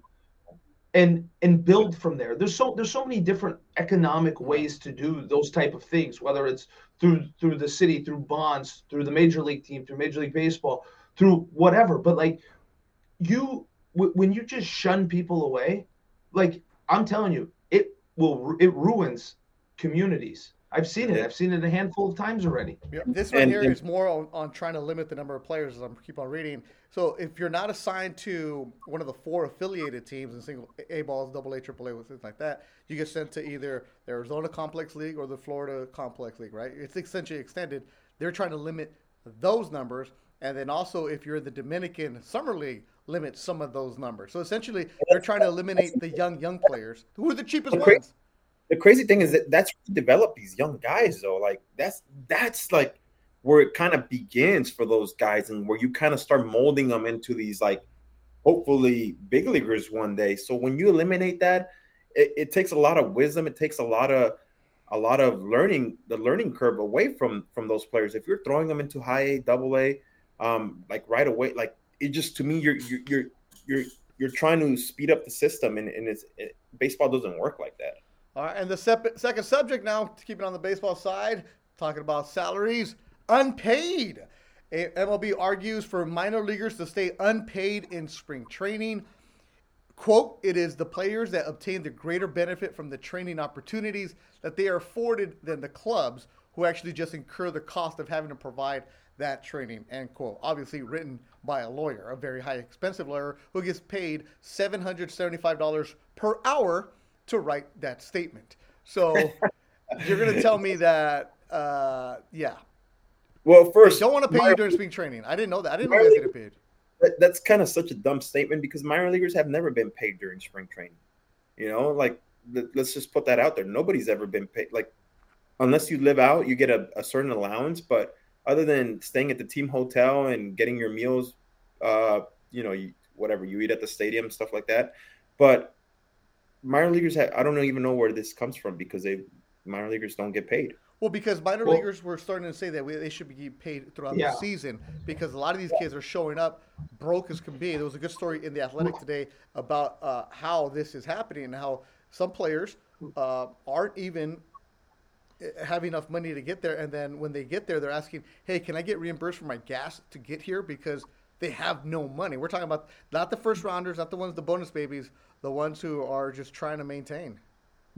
and build from there? There's so many different economic ways to do those type of things. Whether it's through the city, through bonds, through the major league team, through Major League Baseball, through whatever. But like when you just shun people away, like I'm telling you, it ruins communities. I've seen it. I've seen it a handful of times already. Yeah, this one here is more on trying to limit the number of players, as I keep on reading. So if you're not assigned to one of the four affiliated teams in single A balls, AA, AAA, with things like that, you get sent to either the Arizona Complex League or the Florida Complex League, right? It's essentially extended. They're trying to limit those numbers. And then also, if you're the Dominican Summer League, limit some of those numbers. So essentially, they're trying to eliminate the young players who are the cheapest ones. The crazy thing is that's where you develop these young guys, though. Like that's like where it kind of begins for those guys, and where you kind of start molding them into these like hopefully big leaguers one day. So when you eliminate that, it takes a lot of wisdom. It takes a lot of learning, the learning curve away from those players. If you're throwing them into high A, AA. Like right away, like it just, to me, you're trying to speed up the system, and baseball doesn't work like that. All right, and the second subject now, to keep it on the baseball side, talking about salaries unpaid. MLB argues for minor leaguers to stay unpaid in spring training. Quote, "It is the players that obtain the greater benefit from the training opportunities that they are afforded than the clubs who actually just incur the cost of having to provide that training," end quote. Obviously written by a lawyer, a very high expensive lawyer who gets paid $775 per hour to write that statement. So you're going to tell me that, yeah. Well, first, they don't want to pay you during spring training. I didn't know that. I didn't know they get paid. That's kind of such a dumb statement because minor leaguers have never been paid during spring training. You know, like let's just put that out there. Nobody's ever been paid. Like unless you live out, you get a certain allowance, but other than staying at the team hotel and getting your meals, whatever you eat at the stadium, stuff like that. But minor leaguers have, I don't even know where this comes from, because they minor leaguers don't get paid. Well, because minor leaguers were starting to say that they should be paid throughout the season, because a lot of these kids are showing up broke as can be. There was a good story in The Athletic today about how this is happening and how some players aren't even having enough money to get there. And then when they get there, they're asking, hey, can I get reimbursed for my gas to get here? Because they have no money. We're talking about not the first rounders, not the ones, the bonus babies, the ones who are just trying to maintain.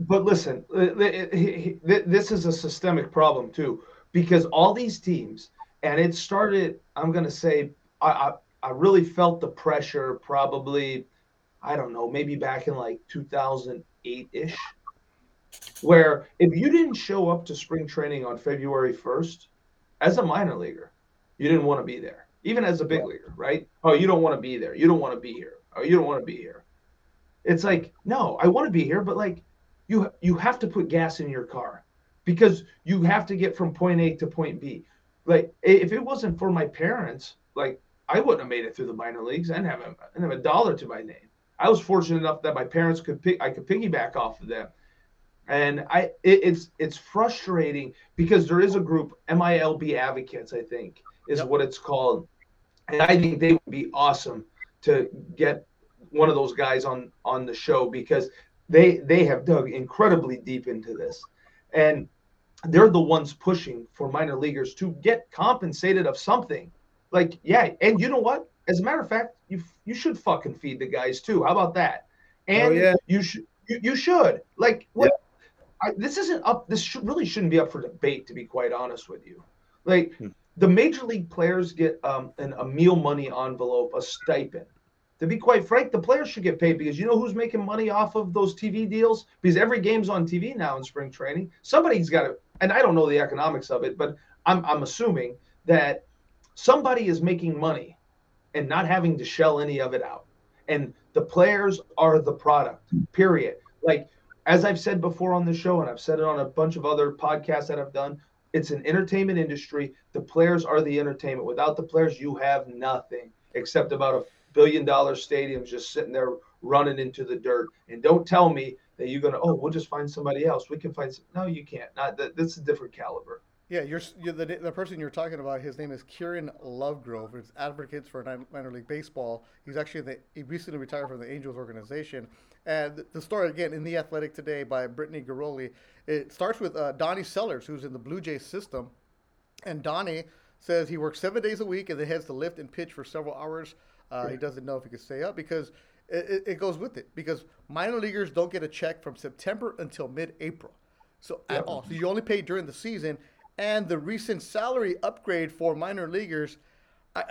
But listen, this is a systemic problem too, because all these teams, and it started, I'm going to say, I really felt the pressure probably, I don't know, maybe back in like 2008-ish, where if you didn't show up to spring training on February 1st, as a minor leaguer, you didn't want to be there. Even as a big leaguer, right? Oh, you don't want to be there. You don't want to be here. Oh, you don't want to be here. It's like, no, I want to be here, but like, You have to put gas in your car, because you have to get from point A to point B. Like, if it wasn't for my parents, like, I wouldn't have made it through the minor leagues. I didn't have a dollar to my name. I was fortunate enough that my parents could piggyback off of them. And it's frustrating, because there is a group, MILB Advocates, I think, is what it's called. And I think they would be awesome to get one of those guys on the show, because They have dug incredibly deep into this, and they're the ones pushing for minor leaguers to get compensated of something. Like, yeah, and you know what? As a matter of fact, you should fucking feed the guys too. How about that? And you should. Like, what? Yeah. This isn't up. This really shouldn't be up for debate, to be quite honest with you. Like, the major league players get a meal money envelope, a stipend. To be quite frank, the players should get paid, because you know who's making money off of those TV deals? Because every game's on TV now in spring training. Somebody's got to, and I don't know the economics of it, but I'm assuming that somebody is making money and not having to shell any of it out. And the players are the product, period. Like, as I've said before on the show, and I've said it on a bunch of other podcasts that I've done, it's an entertainment industry. The players are the entertainment. Without the players, you have nothing except about a billion-dollar stadiums just sitting there running into the dirt. And don't tell me that you're going to, we'll just find somebody else. We can find some. No, you can't. That's a different caliber. Yeah, you're the person you're talking about, his name is Kieran Lovegrove. He's Advocates for Minor League Baseball. He's actually, he recently retired from the Angels organization. And the story, again, in The Athletic today by Brittany Garoli, it starts with Donnie Sellers, who's in the Blue Jays system. And Donnie says he works 7 days a week and then heads to lift and pitch for several hours. He doesn't know if he can stay up, because it goes with it. Because minor leaguers don't get a check from September until mid-April. So at all. So you only pay during the season. And the recent salary upgrade for minor leaguers,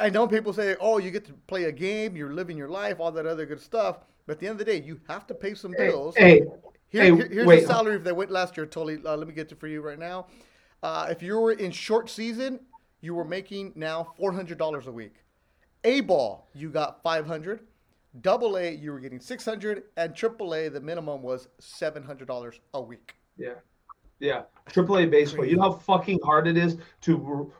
I know people say, oh, you get to play a game, you're living your life, all that other good stuff. But at the end of the day, you have to pay some bills. Here's the salary that went last year, Tully. Let me get it for you right now. If you were in short season, you were making now $400 a week. A-ball, you got $500. Double-A, you were getting $600. And Triple-A, the minimum was $700 a week. Yeah. Yeah. Triple-A baseball. You know how fucking hard it is to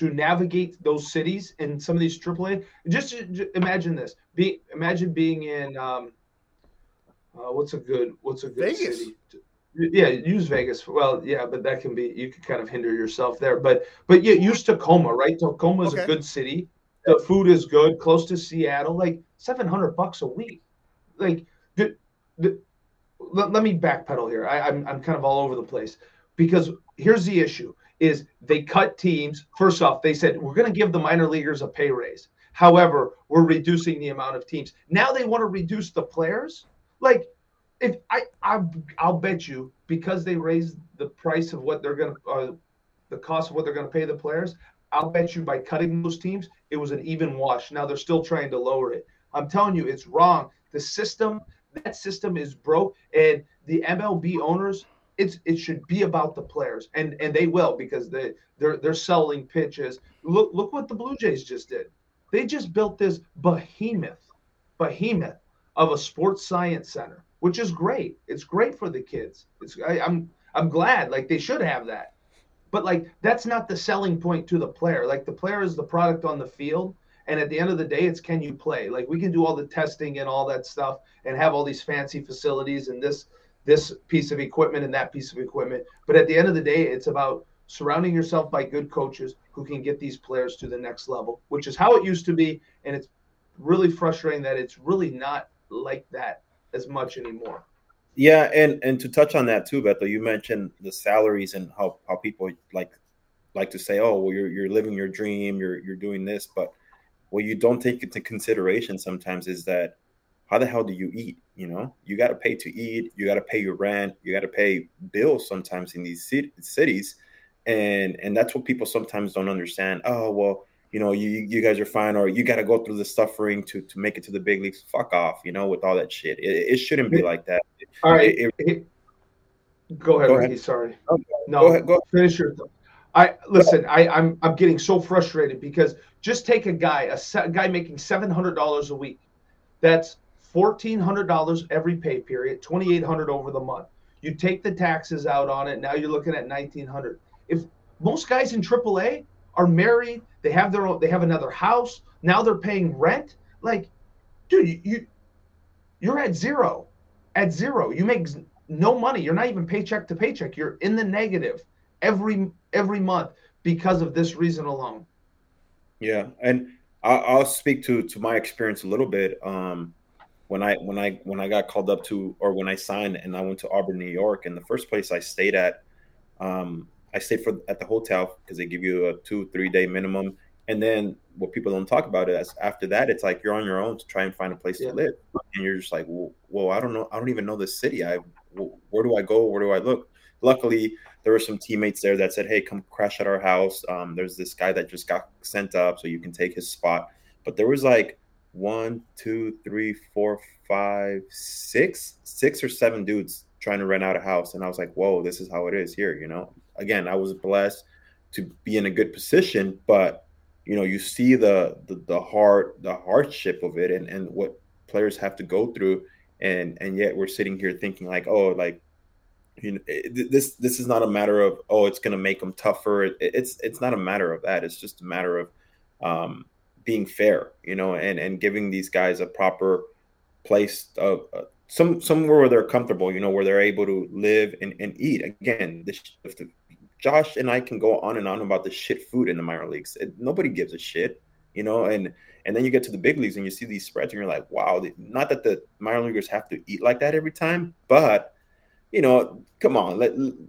to navigate those cities in some of these Triple-A? Just imagine this. Imagine being in what's a good Vegas. City? Yeah, use Vegas. Well, yeah, but that can be, you can kind of hinder yourself there. But yeah, use Tacoma, right? Tacoma is a good city. The food is good, close to Seattle. Like $700 a week. Like, let me backpedal here. I'm kind of all over the place, because here's the issue: is they cut teams. First off, they said we're going to give the minor leaguers a pay raise. However, we're reducing the amount of teams. Now they want to reduce the players. Like, if I'll bet you, because they raised the price of what they're going to, the cost of what they're going to pay the players, I'll bet you by cutting those teams, it was an even wash. Now they're still trying to lower it. I'm telling you, it's wrong. The system, that system is broke, and the MLB owners, it should be about the players, and they will, because they're selling pitches. Look what the Blue Jays just did. They just built this behemoth of a sports science center, which is great. It's great for the kids. I'm glad. Like, they should have that. But, like, that's not the selling point to the player. Like, the player is the product on the field, And at the end of the day, it's can you play? Like, we can do all the testing and all that stuff and have all these fancy facilities and this piece of equipment and that piece of equipment. But at the end of the day, it's about surrounding yourself by good coaches who can get these players to the next level, which is how it used to be. And it's really frustrating that it's really not like that as much anymore. Yeah, and to touch on that too, Bethel, you mentioned the salaries and how people like to say, oh, well, you're living your dream, you're doing this, but what you don't take into consideration sometimes is that how the hell do you eat? You know, you got to pay to eat, you got to pay your rent, you got to pay bills sometimes in these cities, and that's what people sometimes don't understand. Oh, well, you know, you guys are fine, or you got to go through the suffering to make it to the big leagues. Fuck off, you know, with all that shit. It shouldn't be like that. All right, go ahead, Ricky. Sorry, okay. No, go ahead. Finish your thought. I'm getting so frustrated because just take a guy making $700 a week. That's $1,400 every pay period, $2,800 over the month. You take the taxes out on it. Now you're looking at $1,900. If most guys in AAA are married, they have their own, they have another house. Now they're paying rent. Like, dude, you're at zero. At zero, you make no money. You're not even paycheck to paycheck. You're in the negative every month because of this reason alone. Yeah, and I'll speak to my experience a little bit. When I got called up to, or when I signed and I went to Auburn, New York, and the first place I stayed at, I stayed at the hotel because they give you a 2-3 day minimum. And then what people don't talk about is after that, it's like you're on your own to try and find a place to live, and you're just like, well, I don't know, I don't even know this city. Where do I go? Where do I look? Luckily, there were some teammates there that said, hey, come crash at our house. There's this guy that just got sent up, so you can take his spot. But there was like 6 or 7 dudes trying to rent out a house. And I was like, whoa, this is how it is here, you know? Again, I was blessed to be in a good position, but, you know, you see the hardship of it and what players have to go through. And yet we're sitting here thinking like, oh, like, you know, this is not a matter of, oh, it's going to make them tougher. It's not a matter of that. It's just a matter of being fair, you know, and giving these guys a proper place of somewhere where they're comfortable, you know, where they're able to live and eat. Again, Josh and I can go on and on about the shit food in the minor leagues. Nobody gives a shit, you know, and then you get to the big leagues and you see these spreads and you're like, wow, not that the minor leaguers have to eat like that every time, but you know, come on,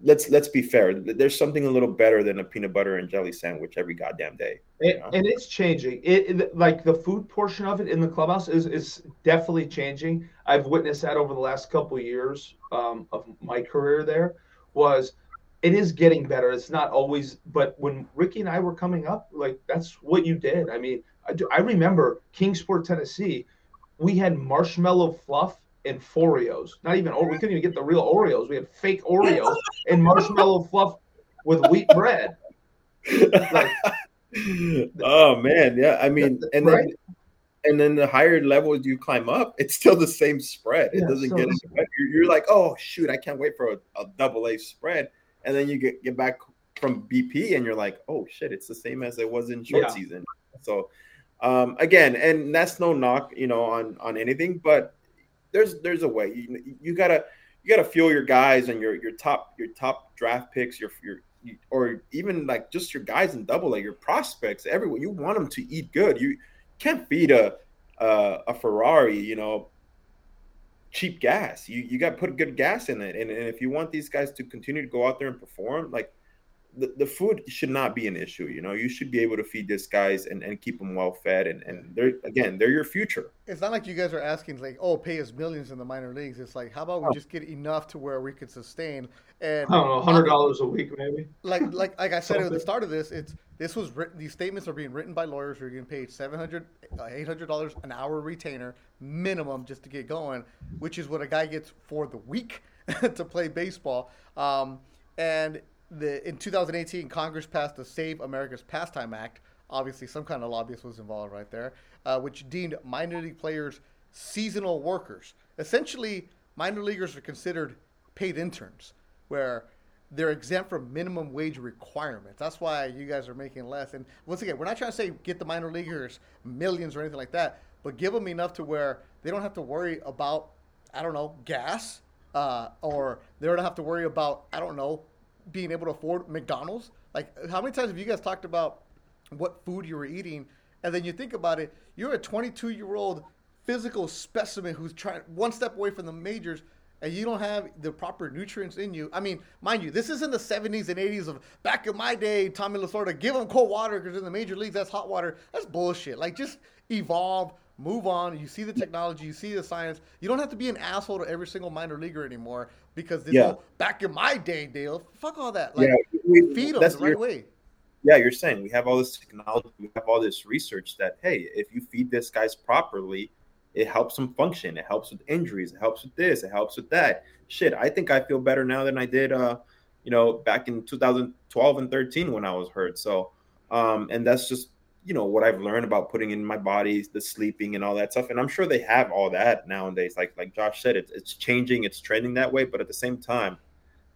let's be fair. There's something a little better than a peanut butter and jelly sandwich every goddamn day. And it's changing. Like the food portion of it in the clubhouse is definitely changing. I've witnessed that over the last couple of years of my career there. It is getting better. It's not always, but when Ricky and I were coming up, like that's what you did. I mean, I remember Kingsport, Tennessee, we had marshmallow fluff and Foreos, not even, we couldn't even get the real Oreos. We had fake Oreos and marshmallow fluff with wheat bread. Like, oh man. Yeah. I mean, and then the higher levels you climb up, it's still the same spread. It doesn't get any better. You're like, oh shoot, I can't wait for a AA spread. And then you get back from BP and you're like, oh shit, it's the same as it was in short season. So again, and that's no knock, you know, on anything, but there's a way. You gotta fuel your guys and your top draft picks, your or even like just your guys in AA, your prospects, everyone. You want them to eat good. You can't feed a Ferrari, you know, cheap gas. You got to put good gas in it. And if you want these guys to continue to go out there and perform, like the food should not be an issue. You know, you should be able to feed these guys and keep them well fed. And they're your future. It's not like you guys are asking like, oh, pay us millions in the minor leagues. It's like, how about we just get enough to where we could sustain? And I don't know, $100 a week, maybe. Like I said at the start of this, these statements are being written by lawyers who are getting paid $700, $800 an hour retainer minimum just to get going, which is what a guy gets for the week to play baseball. In 2018, Congress passed the Save America's Pastime Act. Obviously, some kind of lobbyist was involved right there, which deemed minor league players seasonal workers. Essentially, minor leaguers are considered paid interns, where they're exempt from minimum wage requirements. That's why you guys are making less. And once again, we're not trying to say get the minor leaguers millions or anything like that, but give them enough to where they don't have to worry about, I don't know, gas, or they don't have to worry about, I don't know, being able to afford McDonald's. Like, how many times have you guys talked about what food you were eating? And then you think about it, you're a 22-year-old physical specimen who's trying one step away from the majors, and you don't have the proper nutrients in you. I mean, mind you, this isn't the 70s and 80s of back in my day, Tommy Lasorda, give them cold water because in the major leagues, that's hot water. That's bullshit. Like, just evolve, move on. You see the technology, you see the science. You don't have to be an asshole to every single minor leaguer anymore because this whole back in my day deal, fuck all that. Like, feed them the right way. Yeah, you're saying we have all this technology, we have all this research that, hey, if you feed this guys properly, it helps them function. It helps with injuries. It helps with this. It helps with that. Shit, I think I feel better now than I did, back in 2012 and 13 when I was hurt. So, and that's just, what I've learned about putting in my body, the sleeping and all that stuff. And I'm sure they have all that nowadays. Like Josh said, it's changing. It's trending that way. But at the same time,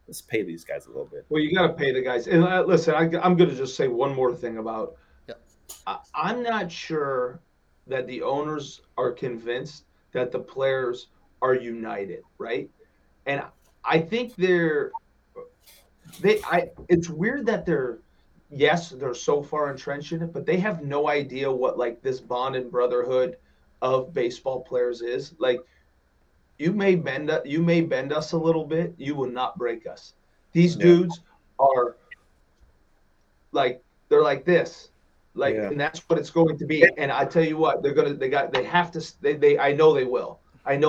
let's pay these guys a little bit. Well, you got to pay the guys. And listen, I'm going to just say one more thing about I'm not sure that the owners are convinced that the players are united, right? And I think it's weird that they're so far entrenched in it, but they have no idea what like this bond and brotherhood of baseball players is. Like, you may bend us a little bit, you will not break us. These dudes are like, they're like this. Like, and that's what it's going to be. And I tell you what, I know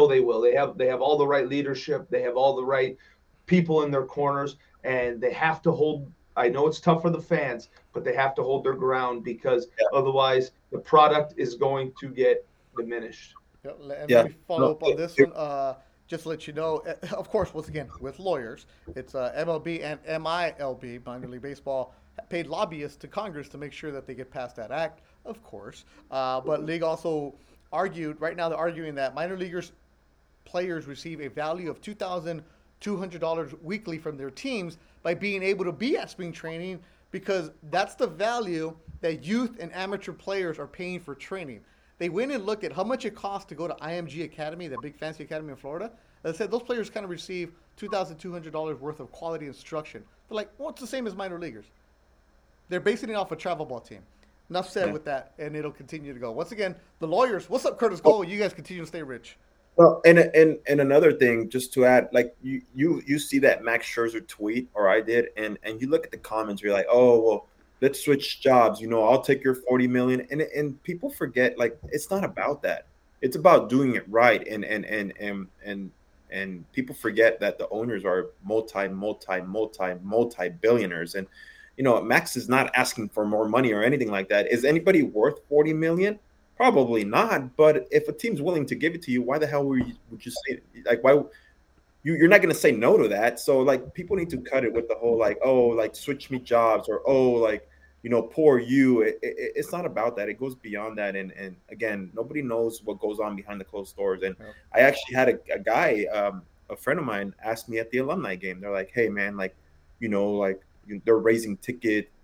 they will. They have all the right leadership. They have all the right people in their corners, and they have to hold. I know it's tough for the fans, but they have to hold their ground because otherwise the product is going to get diminished. Yeah, let me follow up on this one. Just to let you know, of course, once again, with lawyers, it's MLB and MILB, Minor League Baseball, paid lobbyists to Congress to make sure that they get past that act, of course. But league also argued, right now they're arguing that minor leaguers players receive a value of $2,200 weekly from their teams by being able to be at spring training because that's the value that youth and amateur players are paying for training. They went and looked at how much it costs to go to IMG Academy, that big fancy academy in Florida. They said those players kind of receive $2,200 worth of quality instruction. They're like, well, it's the same as minor leaguers. They're basing it off a travel ball team. Enough said with that, and it'll continue to go. Once again, the lawyers. What's up, Curtis Cole? You guys continue to stay rich. Well, and another thing, just to add, like you see that Max Scherzer tweet, or I did, and you look at the comments, you're like, oh, well, let's switch jobs. I'll take your $40 million, and people forget, like, it's not about that. It's about doing it right, and people forget that the owners are multi billionaires, and. Max is not asking for more money or anything like that. Is anybody worth $40 million? Probably not. But if a team's willing to give it to you, why the hell would you say, like, why you're not going to say no to that? So, like, people need to cut it with the whole, like, oh, like, switch me jobs, or oh, like, poor you. It's not about that. It goes beyond that. And again, nobody knows what goes on behind the closed doors. And I actually had a guy, a friend of mine, asked me at the alumni game. They're like, hey man, like, they're raising tickets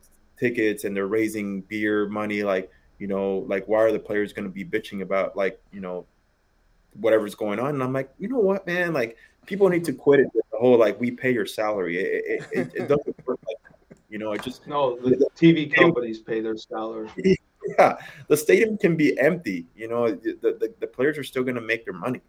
and they're raising beer money. Like, why are the players going to be bitching about, like, whatever's going on? And I'm like, you know what, man? Like, people need to quit it with the whole, like, we pay your salary. It doesn't work like that. It just. No, the TV companies pay their salary. Yeah. The stadium can be empty. The players are still going to make their money.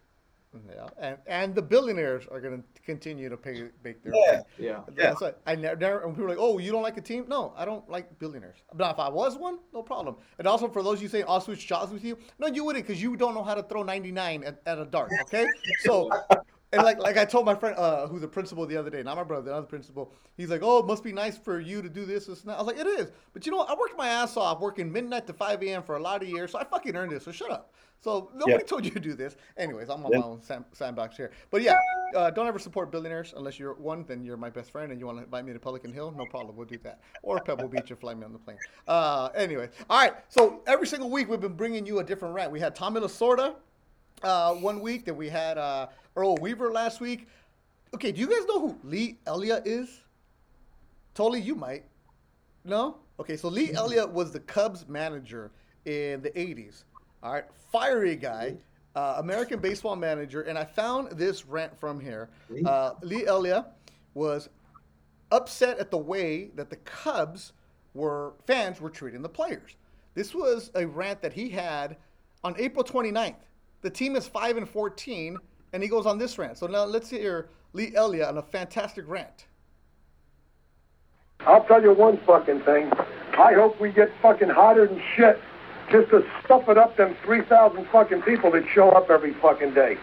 Yeah, and the billionaires are going to continue to make their money. Yeah. So I never, and people are like, oh, you don't like a team? No, I don't like billionaires. But if I was one, no problem. And also for those you say, I'll switch jobs with you. No, you wouldn't, because you don't know how to throw 99 at a dart, okay? So, and like I told my friend who's a principal the other day, not my brother, another principal, he's like, oh, it must be nice for you to do this and that. I was like, it is. But I worked my ass off working midnight to 5 a.m. for a lot of years, so I fucking earned this, so shut up. So nobody told you to do this. Anyways, I'm on my own sandbox here. But don't ever support billionaires unless you're one. Then you're my best friend and you want to invite me to Pelican Hill. No problem. We'll do that. Or Pebble Beach and fly me on the plane. Anyways. All right. So every single week we've been bringing you a different rant. We had Tommy Lasorda 1 week. Then we had Earl Weaver last week. Okay. Do you guys know who Lee Elia is? Tully, you might. No? Okay, so Lee Elia was the Cubs manager in the 80s. All right, fiery guy, American baseball manager, and I found this rant from here. Lee Elia was upset at the way that the Cubs fans were treating the players. This was a rant that he had on April 29th. The team is 5-14, and he goes on this rant. So now let's hear Lee Elia on a fantastic rant. I'll tell you one fucking thing. I hope we get fucking hotter than shit just to stuff it up them 3,000 fucking people that show up every fucking day.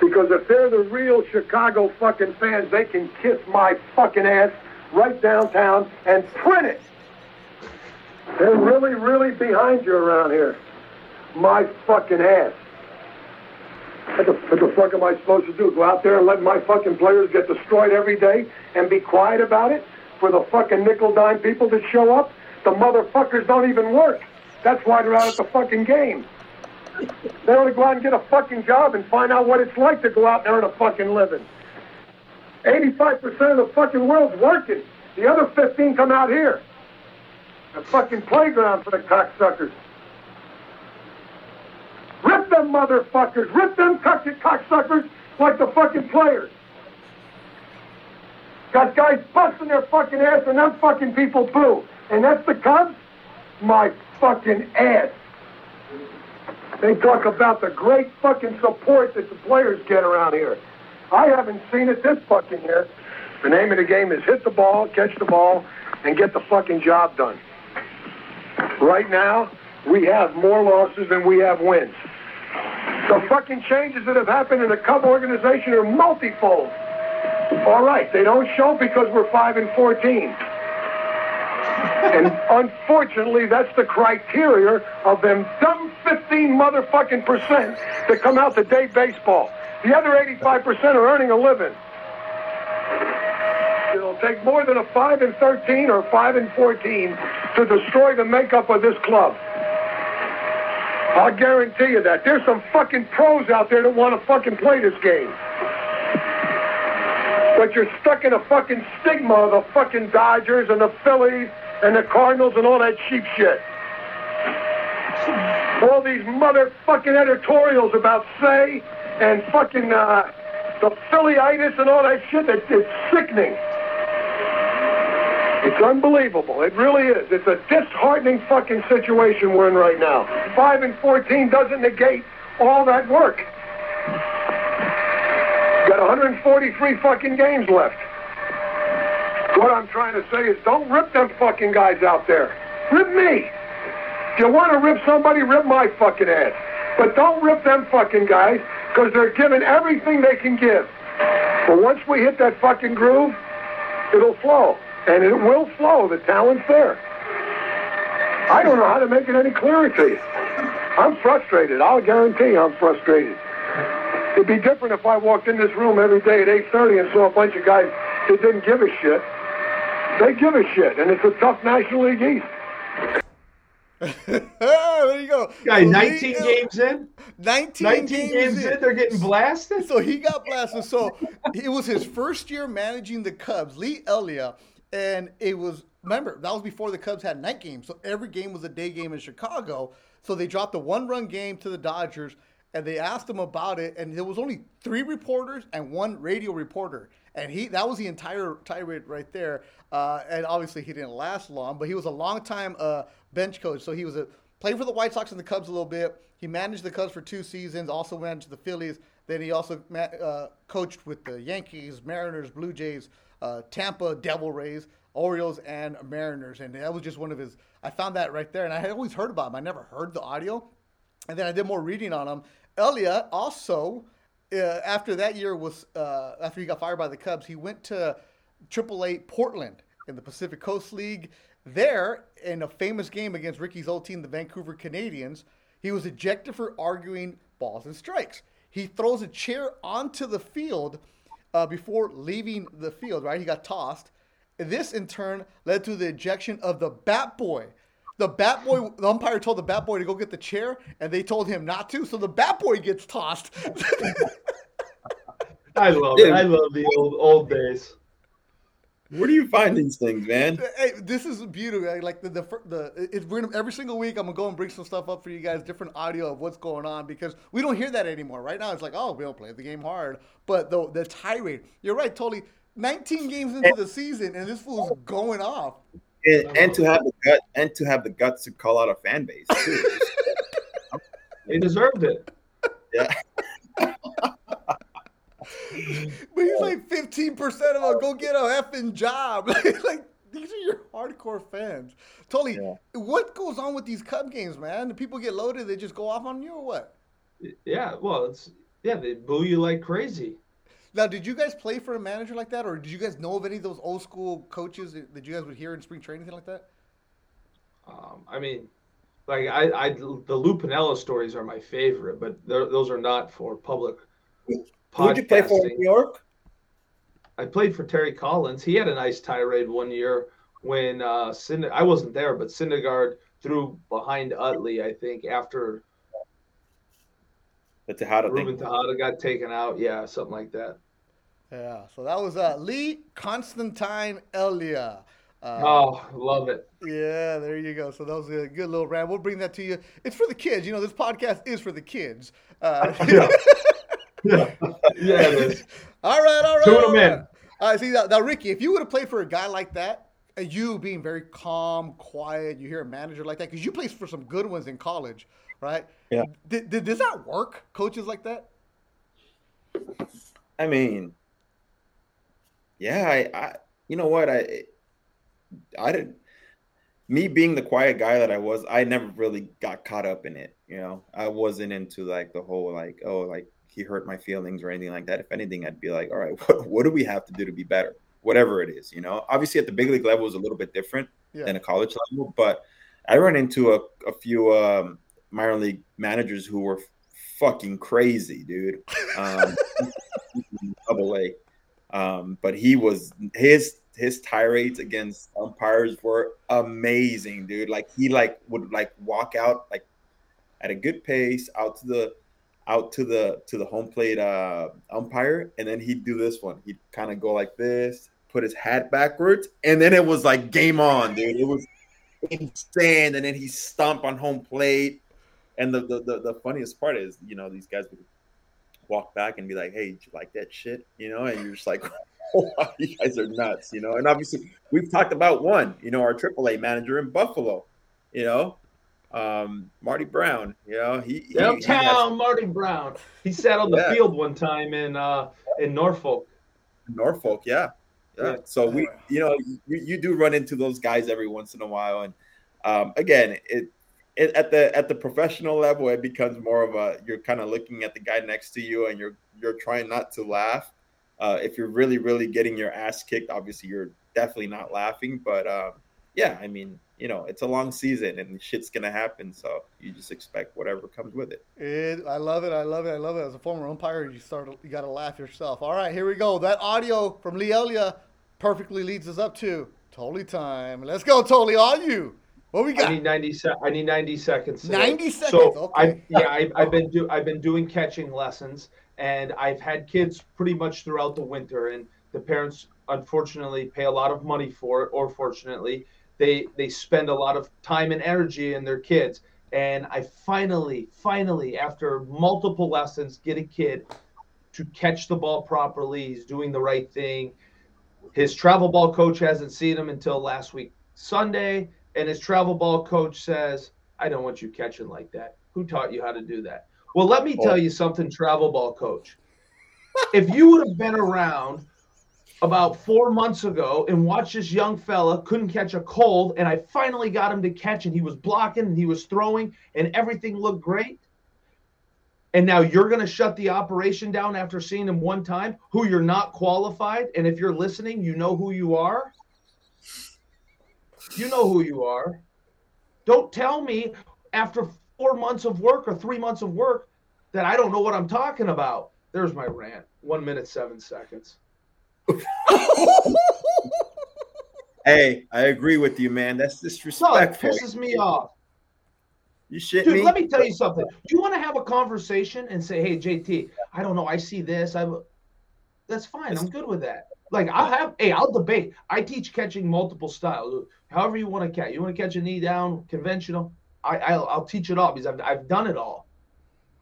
Because if they're the real Chicago fucking fans, they can kiss my fucking ass right downtown and print it. They're really, really behind you around here. My fucking ass. What the fuck am I supposed to do? Go out there and let my fucking players get destroyed every day and be quiet about it for the fucking nickel-dime people that show up? The motherfuckers don't even work. That's why they're out at the fucking game. They ought to go out and get a fucking job and find out what it's like to go out and earn a fucking living. 85% of the fucking world's working. The other 15 come out here. A fucking playground for the cocksuckers. Rip them motherfuckers. Rip them cocksuckers like the fucking players. Got guys busting their fucking ass and them fucking people boo. And that's the Cubs? My fucking ass. They talk about the great fucking support that the players get around here. I haven't seen it this fucking year. The name of the game is hit the ball, catch the ball, and get the fucking job done. Right now, we have more losses than we have wins. The fucking changes that have happened in the Cub organization are multifold. All right, they don't show because we're 5-14. And unfortunately, that's the criteria of them dumb 15 motherfucking percent that come out to day baseball. The other 85% are earning a living. It'll take more than a 5-13 or 5-14 to destroy the makeup of this club. I'll guarantee you that. There's some fucking pros out there that want to fucking play this game. But you're stuck in a fucking stigma of the fucking Dodgers and the Phillies and the Cardinals and all that cheap shit. All these motherfucking editorials about say and fucking the Phillyitis and all that shit. It's sickening. It's unbelievable. It really is. It's a disheartening fucking situation we're in right now. 5-14 doesn't negate all that work. Got 143 fucking games left. What I'm trying to say is don't rip them fucking guys out there. Rip me. If you want to rip somebody, rip my fucking ass. But don't rip them fucking guys because they're giving everything they can give. But once we hit that fucking groove, it'll flow. And it will flow. The talent's there. I don't know how to make it any clearer to you. I'm frustrated. I'll guarantee you I'm frustrated. It'd be different if I walked in this room every day at 8:30 and saw a bunch of guys that didn't give a shit. They give a shit, and it's a tough National League East. There you go. Guy, 19 games in? 19 games in, they're getting blasted? So he got blasted. So it was his first year managing the Cubs, Lee Elia, and it was, remember, that was before the Cubs had night games. So every game was a day game in Chicago. So they dropped the one-run game to the Dodgers, and they asked him about it, and there was only 3 reporters and 1 radio reporter. And that was the entire tirade right there. And obviously he didn't last long, but he was a long-time bench coach. So he was played for the White Sox and the Cubs a little bit. He managed the Cubs for 2 seasons, also managed the Phillies. Then he also coached with the Yankees, Mariners, Blue Jays, Tampa, Devil Rays, Orioles, and Mariners. And that was just one of his – I found that right there. And I had always heard about him. I never heard the audio. And then I did more reading on him. Elia also – after that year was after he got fired by the Cubs, he went to AAA Portland in the Pacific Coast League. There, in a famous game against Ricky's old team, the Vancouver Canadians, he was ejected for arguing balls and strikes. He throws a chair onto the field before leaving the field. Right, he got tossed. This in turn led to the ejection of the bat boy. The umpire told the bat boy to go get the chair, and they told him not to, so the bat boy gets tossed. I love it. I love the old days. Where do you find these things, man? Hey, this is beautiful. Like every single week, I'm gonna go and bring some stuff up for you guys, different audio of what's going on, because we don't hear that anymore. Right now, it's like, oh, we don't play the game hard, but the tirade. You're right, totally. 19 games into the season, and this fool's going off. And to have the guts to call out a fan base too. They deserved it. Yeah. But he's like 15% of a go get a effing job. Like, these are your hardcore fans. Tully, What goes on with these Cub games, man? The people get loaded, they just go off on you or what? Yeah, well, they boo you like crazy. Now, did you guys play for a manager like that, or did you guys know of any of those old school coaches that you guys would hear in spring training, anything like that? The Lou Piniella stories are my favorite, but those are not for public. Who did you play for in New York? I played for Terry Collins. He had a nice tirade one year when I wasn't there, but Syndergaard threw behind Utley, I think, after the Tejada Ruben thing. Tejada got taken out. Yeah, something like that. Yeah, so that was Lee Constantine Elia. Love it. Yeah, there you go. So that was a good little rant. We'll bring that to you. It's for the kids. You know, this podcast is for the kids. Yeah. Yeah, yeah, it is. All right. See, now, Ricky, if you would have played for a guy like that, you being very calm, quiet, you hear a manager like that, because you played for some good ones in college, right? Yeah. Does that work, coaches like that? I mean, yeah, I you know what? I didn't – me being the quiet guy that I was, I never really got caught up in it, you know? I wasn't into, like, the whole, like, oh, like, he hurt my feelings or anything like that. If anything, I'd be like, all right, what do we have to do to be better? Whatever it is, you know? Obviously, at the big league level, is a little bit different than a college level, but I ran into a few minor league managers who were fucking crazy, dude. Double-A. But he was – his tirades against umpires were amazing, dude. Like, he, like, would, like, walk out, like, at a good pace out to the home plate umpire, and then he'd do this one. He'd kind of go like this, put his hat backwards, and then it was like game on, dude. It was insane. And then he stomped on home plate. And the funniest part is, you know, these guys would walk back and be like, "Hey, did you like that shit?" You know, and you're just like, "Oh, you guys are nuts," you know. And obviously, we've talked about one, you know, our AAA manager in Buffalo, you know. Marty Brown, you know, Marty Brown. He sat on the field one time in Norfolk. Norfolk, yeah. So we, you know, you do run into those guys every once in a while, and again, it at the professional level, it becomes more of a you're kind of looking at the guy next to you, and you're trying not to laugh. If you're really, really getting your ass kicked, obviously you're definitely not laughing, but yeah, I mean. You know, it's a long season and shit's going to happen. So you just expect whatever comes with it. I love it. As a former umpire, you got to laugh yourself. All right, here we go. That audio from Lee Elia perfectly leads us up to Tully time. Let's go, Tully, on you. What we got? I need 90 seconds. Today. 90 seconds, so okay. I've been doing catching lessons, and I've had kids pretty much throughout the winter, and the parents, unfortunately, pay a lot of money for it, or fortunately, They spend a lot of time and energy in their kids. And I finally, after multiple lessons, get a kid to catch the ball properly. He's doing the right thing. His travel ball coach hasn't seen him until last week, Sunday. And his travel ball coach says, "I don't want you catching like that. Who taught you how to do that?" Well, let me tell you something, travel ball coach. If you would have been around about 4 months ago and watched this young fella, couldn't catch a cold, and I finally got him to catch, and he was blocking and he was throwing and everything looked great, and now you're going to shut the operation down after seeing him one time, who you're not qualified, and if you're listening, you know who you are. Don't tell me after 4 months of work or 3 months of work that I don't know what I'm talking about. There's my rant. 1 minute, 7 seconds. Hey, I agree with you, man. That's disrespectful. No, it pisses me off. You shit me? Dude, let me tell you something. You want to have a conversation and say, "Hey, JT, I don't know. I see this. That's fine. I'm good with that." Like, I'll debate. I teach catching multiple styles. However you want to catch. You want to catch a knee down, conventional, I'll teach it all because I've done it all.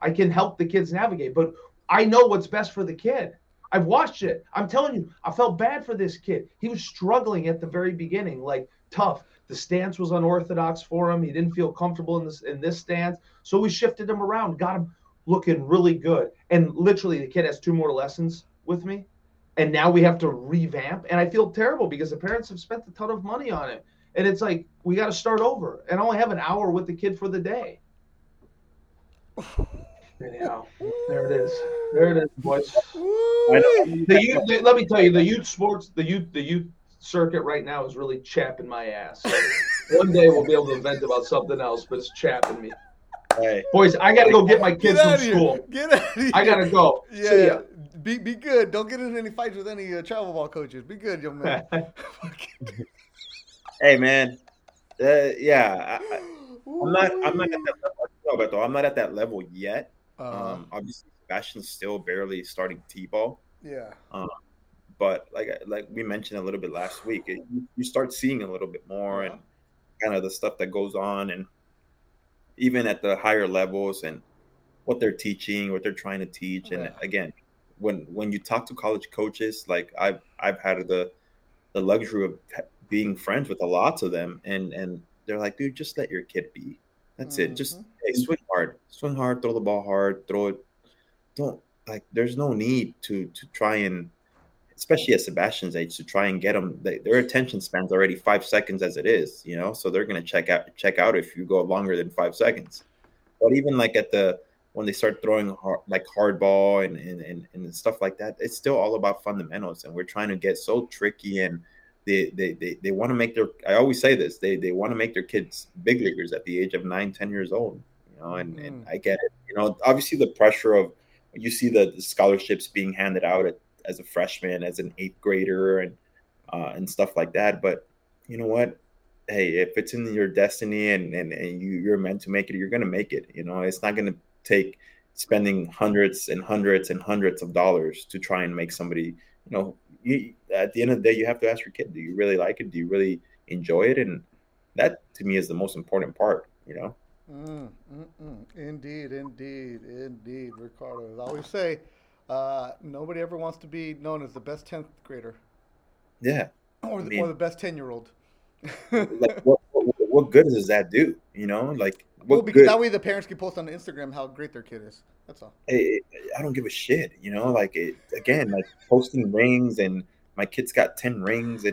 I can help the kids navigate, but I know what's best for the kid. I've watched it. I'm telling you, I felt bad for this kid. He was struggling at the very beginning, like tough. The stance was unorthodox for him. He didn't feel comfortable in this stance. So we shifted him around, got him looking really good. And literally the kid has 2 more lessons with me. And now we have to revamp. And I feel terrible because the parents have spent a ton of money on it. And it's like, we got to start over. And I only have an hour with the kid for the day. Anyhow, there it is. There it is, boys. Let me tell you, the youth circuit right now is really chapping my ass. So one day we'll be able to vent about something else, but it's chapping me. Hey. Boys, I got to go get my kids from school. Get out of here. I got to go. Yeah. See ya. Be good. Don't get into any fights with any travel ball coaches. Be good, young man. Hey, man. Yeah. I'm not at that level yet. Obviously, Sebastian's still barely starting T-ball. Yeah. But like we mentioned a little bit last week, you start seeing a little bit more and kind of the stuff that goes on, and even at the higher levels and what they're teaching, what they're trying to teach. Yeah. And again, when you talk to college coaches, like I've had the luxury of being friends with a lot of them, and they're like, dude, just let your kid be. That's it. Just swing hard, throw the ball hard, throw it. Don't there's no need to try and, especially at Sebastian's age, to try and get them. Their attention span's already 5 seconds as it is, you know. So they're gonna check out if you go longer than 5 seconds. But even when they start throwing hardball and stuff like that, it's still all about fundamentals. And we're trying to get so tricky, and they want to make their. I always say this: they want to make their kids big leaguers at the age of 9, 10 years old, you know. And I get it, you know. Obviously, the pressure of you see the scholarships being handed out as a freshman, as an 8th grader, and stuff like that. But you know what? Hey, if it's in your destiny and you're meant to make it, you're going to make it. You know, it's not going to take spending hundreds and hundreds and hundreds of dollars to try and make somebody. You know, at the end of the day, you have to ask your kid: do you really like it? Do you really enjoy it? And that, to me, is the most important part. You know. Indeed, Ricardo. As I always say, nobody ever wants to be known as the best 10th grader. Yeah. Or the best 10-year-old. Like, what good does that do? You know, like. Well, because that way the parents can post on Instagram how great their kid is. That's all. I don't give a shit, you know. Like posting rings, and my kid's got 10 rings. Who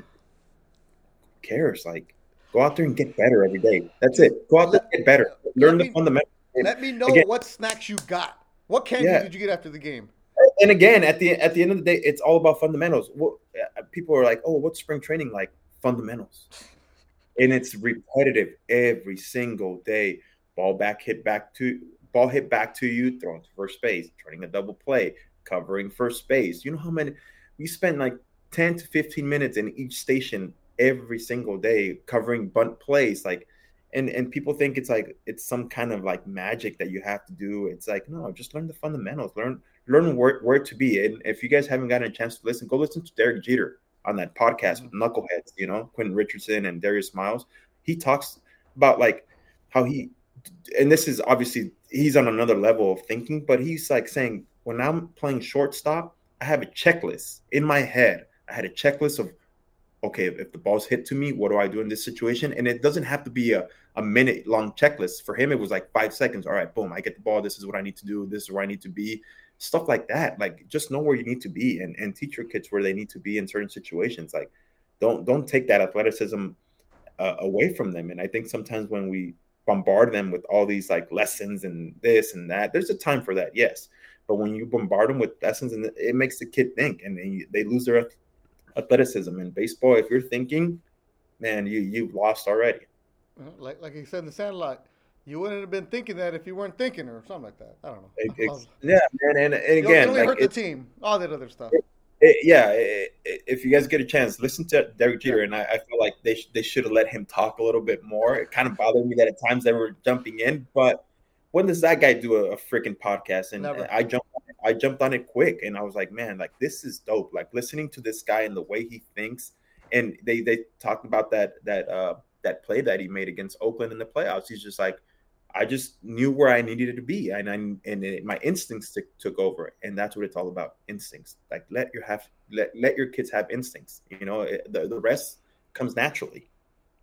cares? Like, go out there and get better every day. That's it. Go out there and get better. Learn the fundamentals. Let me know what snacks you got. What candy did you get after the game? And again, at the end of the day, it's all about fundamentals. People are like, "Oh, what's spring training like?" Fundamentals, and it's repetitive every single day. Ball hit back to you, throwing to first base, turning a double play, covering first base. You know how many we spend 10 to 15 minutes in each station every single day covering bunt plays. And people think it's some kind of magic that you have to do. It's no, just learn the fundamentals. Learn where to be. And if you guys haven't gotten a chance to listen, go listen to Derek Jeter on that podcast with Knuckleheads, you know, Quentin Richardson and Darius Miles. He talks about how he. And this is obviously he's on another level of thinking, but he's saying, when I'm playing shortstop, I have a checklist in my head. I had a checklist of, okay, if the ball's hit to me, what do I do in this situation? And it doesn't have to be a minute long checklist. For him, it was 5 seconds. All right, boom, I get the ball. This is what I need to do. This is where I need to be. Stuff like that. Just know where you need to be and teach your kids where they need to be in certain situations. Don't take that athleticism away from them. And I think sometimes when we bombard them with all these lessons and this and that, there's a time for that, yes, but when you bombard them with lessons, and it makes the kid think, and they lose their athleticism. In baseball, if you're thinking, man, you've lost already. Like he said in the Sandlot, you wouldn't have been thinking that if you weren't thinking, or something like that. I don't know. And again, really hurt the team, all that other stuff. If you guys get a chance, listen to Derek Jeter, and I feel like they should have let him talk a little bit more. It kind of bothered me that at times they were jumping in, but when does that guy do a freaking podcast? And Never. I jump on it I jumped on it quick, and I was like, man, like, this is dope. Like, listening to this guy and the way he thinks, and they talked about that play that he made against Oakland in the playoffs. He's just like, I just knew where I needed it to be, and my instincts took over, and that's what it's all about, instincts. Like, let your kids have instincts. You know, the rest comes naturally.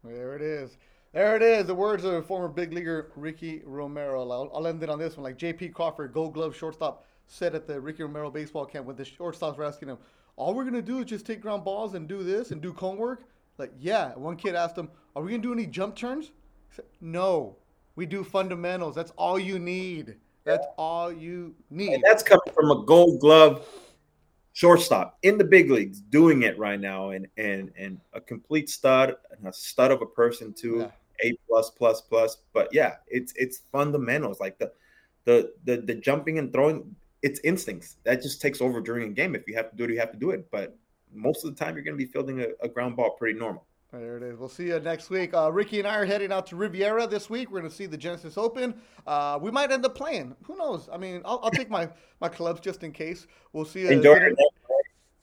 There it is. There it is. The words of former big leaguer Ricky Romero. I'll end it on this one. Like J.P. Crawford, Gold Glove shortstop, said at the Ricky Romero baseball camp when the shortstops were asking him, all we're going to do is just take ground balls and do this and do cone work. Like, yeah. One kid asked him, are we going to do any jump turns? He said, no. We do fundamentals. That's all you need. That's all you need. And that's coming from a Gold Glove shortstop in the big leagues doing it right now, and a complete stud, and a stud of a person too. Yeah. A+++. But yeah, it's fundamentals. Like the jumping and throwing, it's instincts. That just takes over during a game. If you have to do it, you have to do it. But most of the time, you're going to be fielding a ground ball pretty normal. There it is. We'll see you next week. Ricky and I are heading out to Riviera this week. We're going to see the Genesis Open. We might end up playing. Who knows? I mean, I'll take my clubs just in case. We'll see you.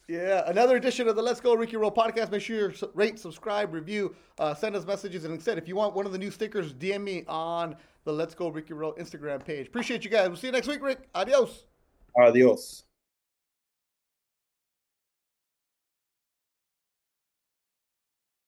Yeah, another edition of the Let's Go Ricky Roll podcast. Make sure you rate, subscribe, review, send us messages. And instead, if you want one of the new stickers, DM me on the Let's Go Ricky Roll Instagram page. Appreciate you guys. We'll see you next week, Rick. Adios. Adios.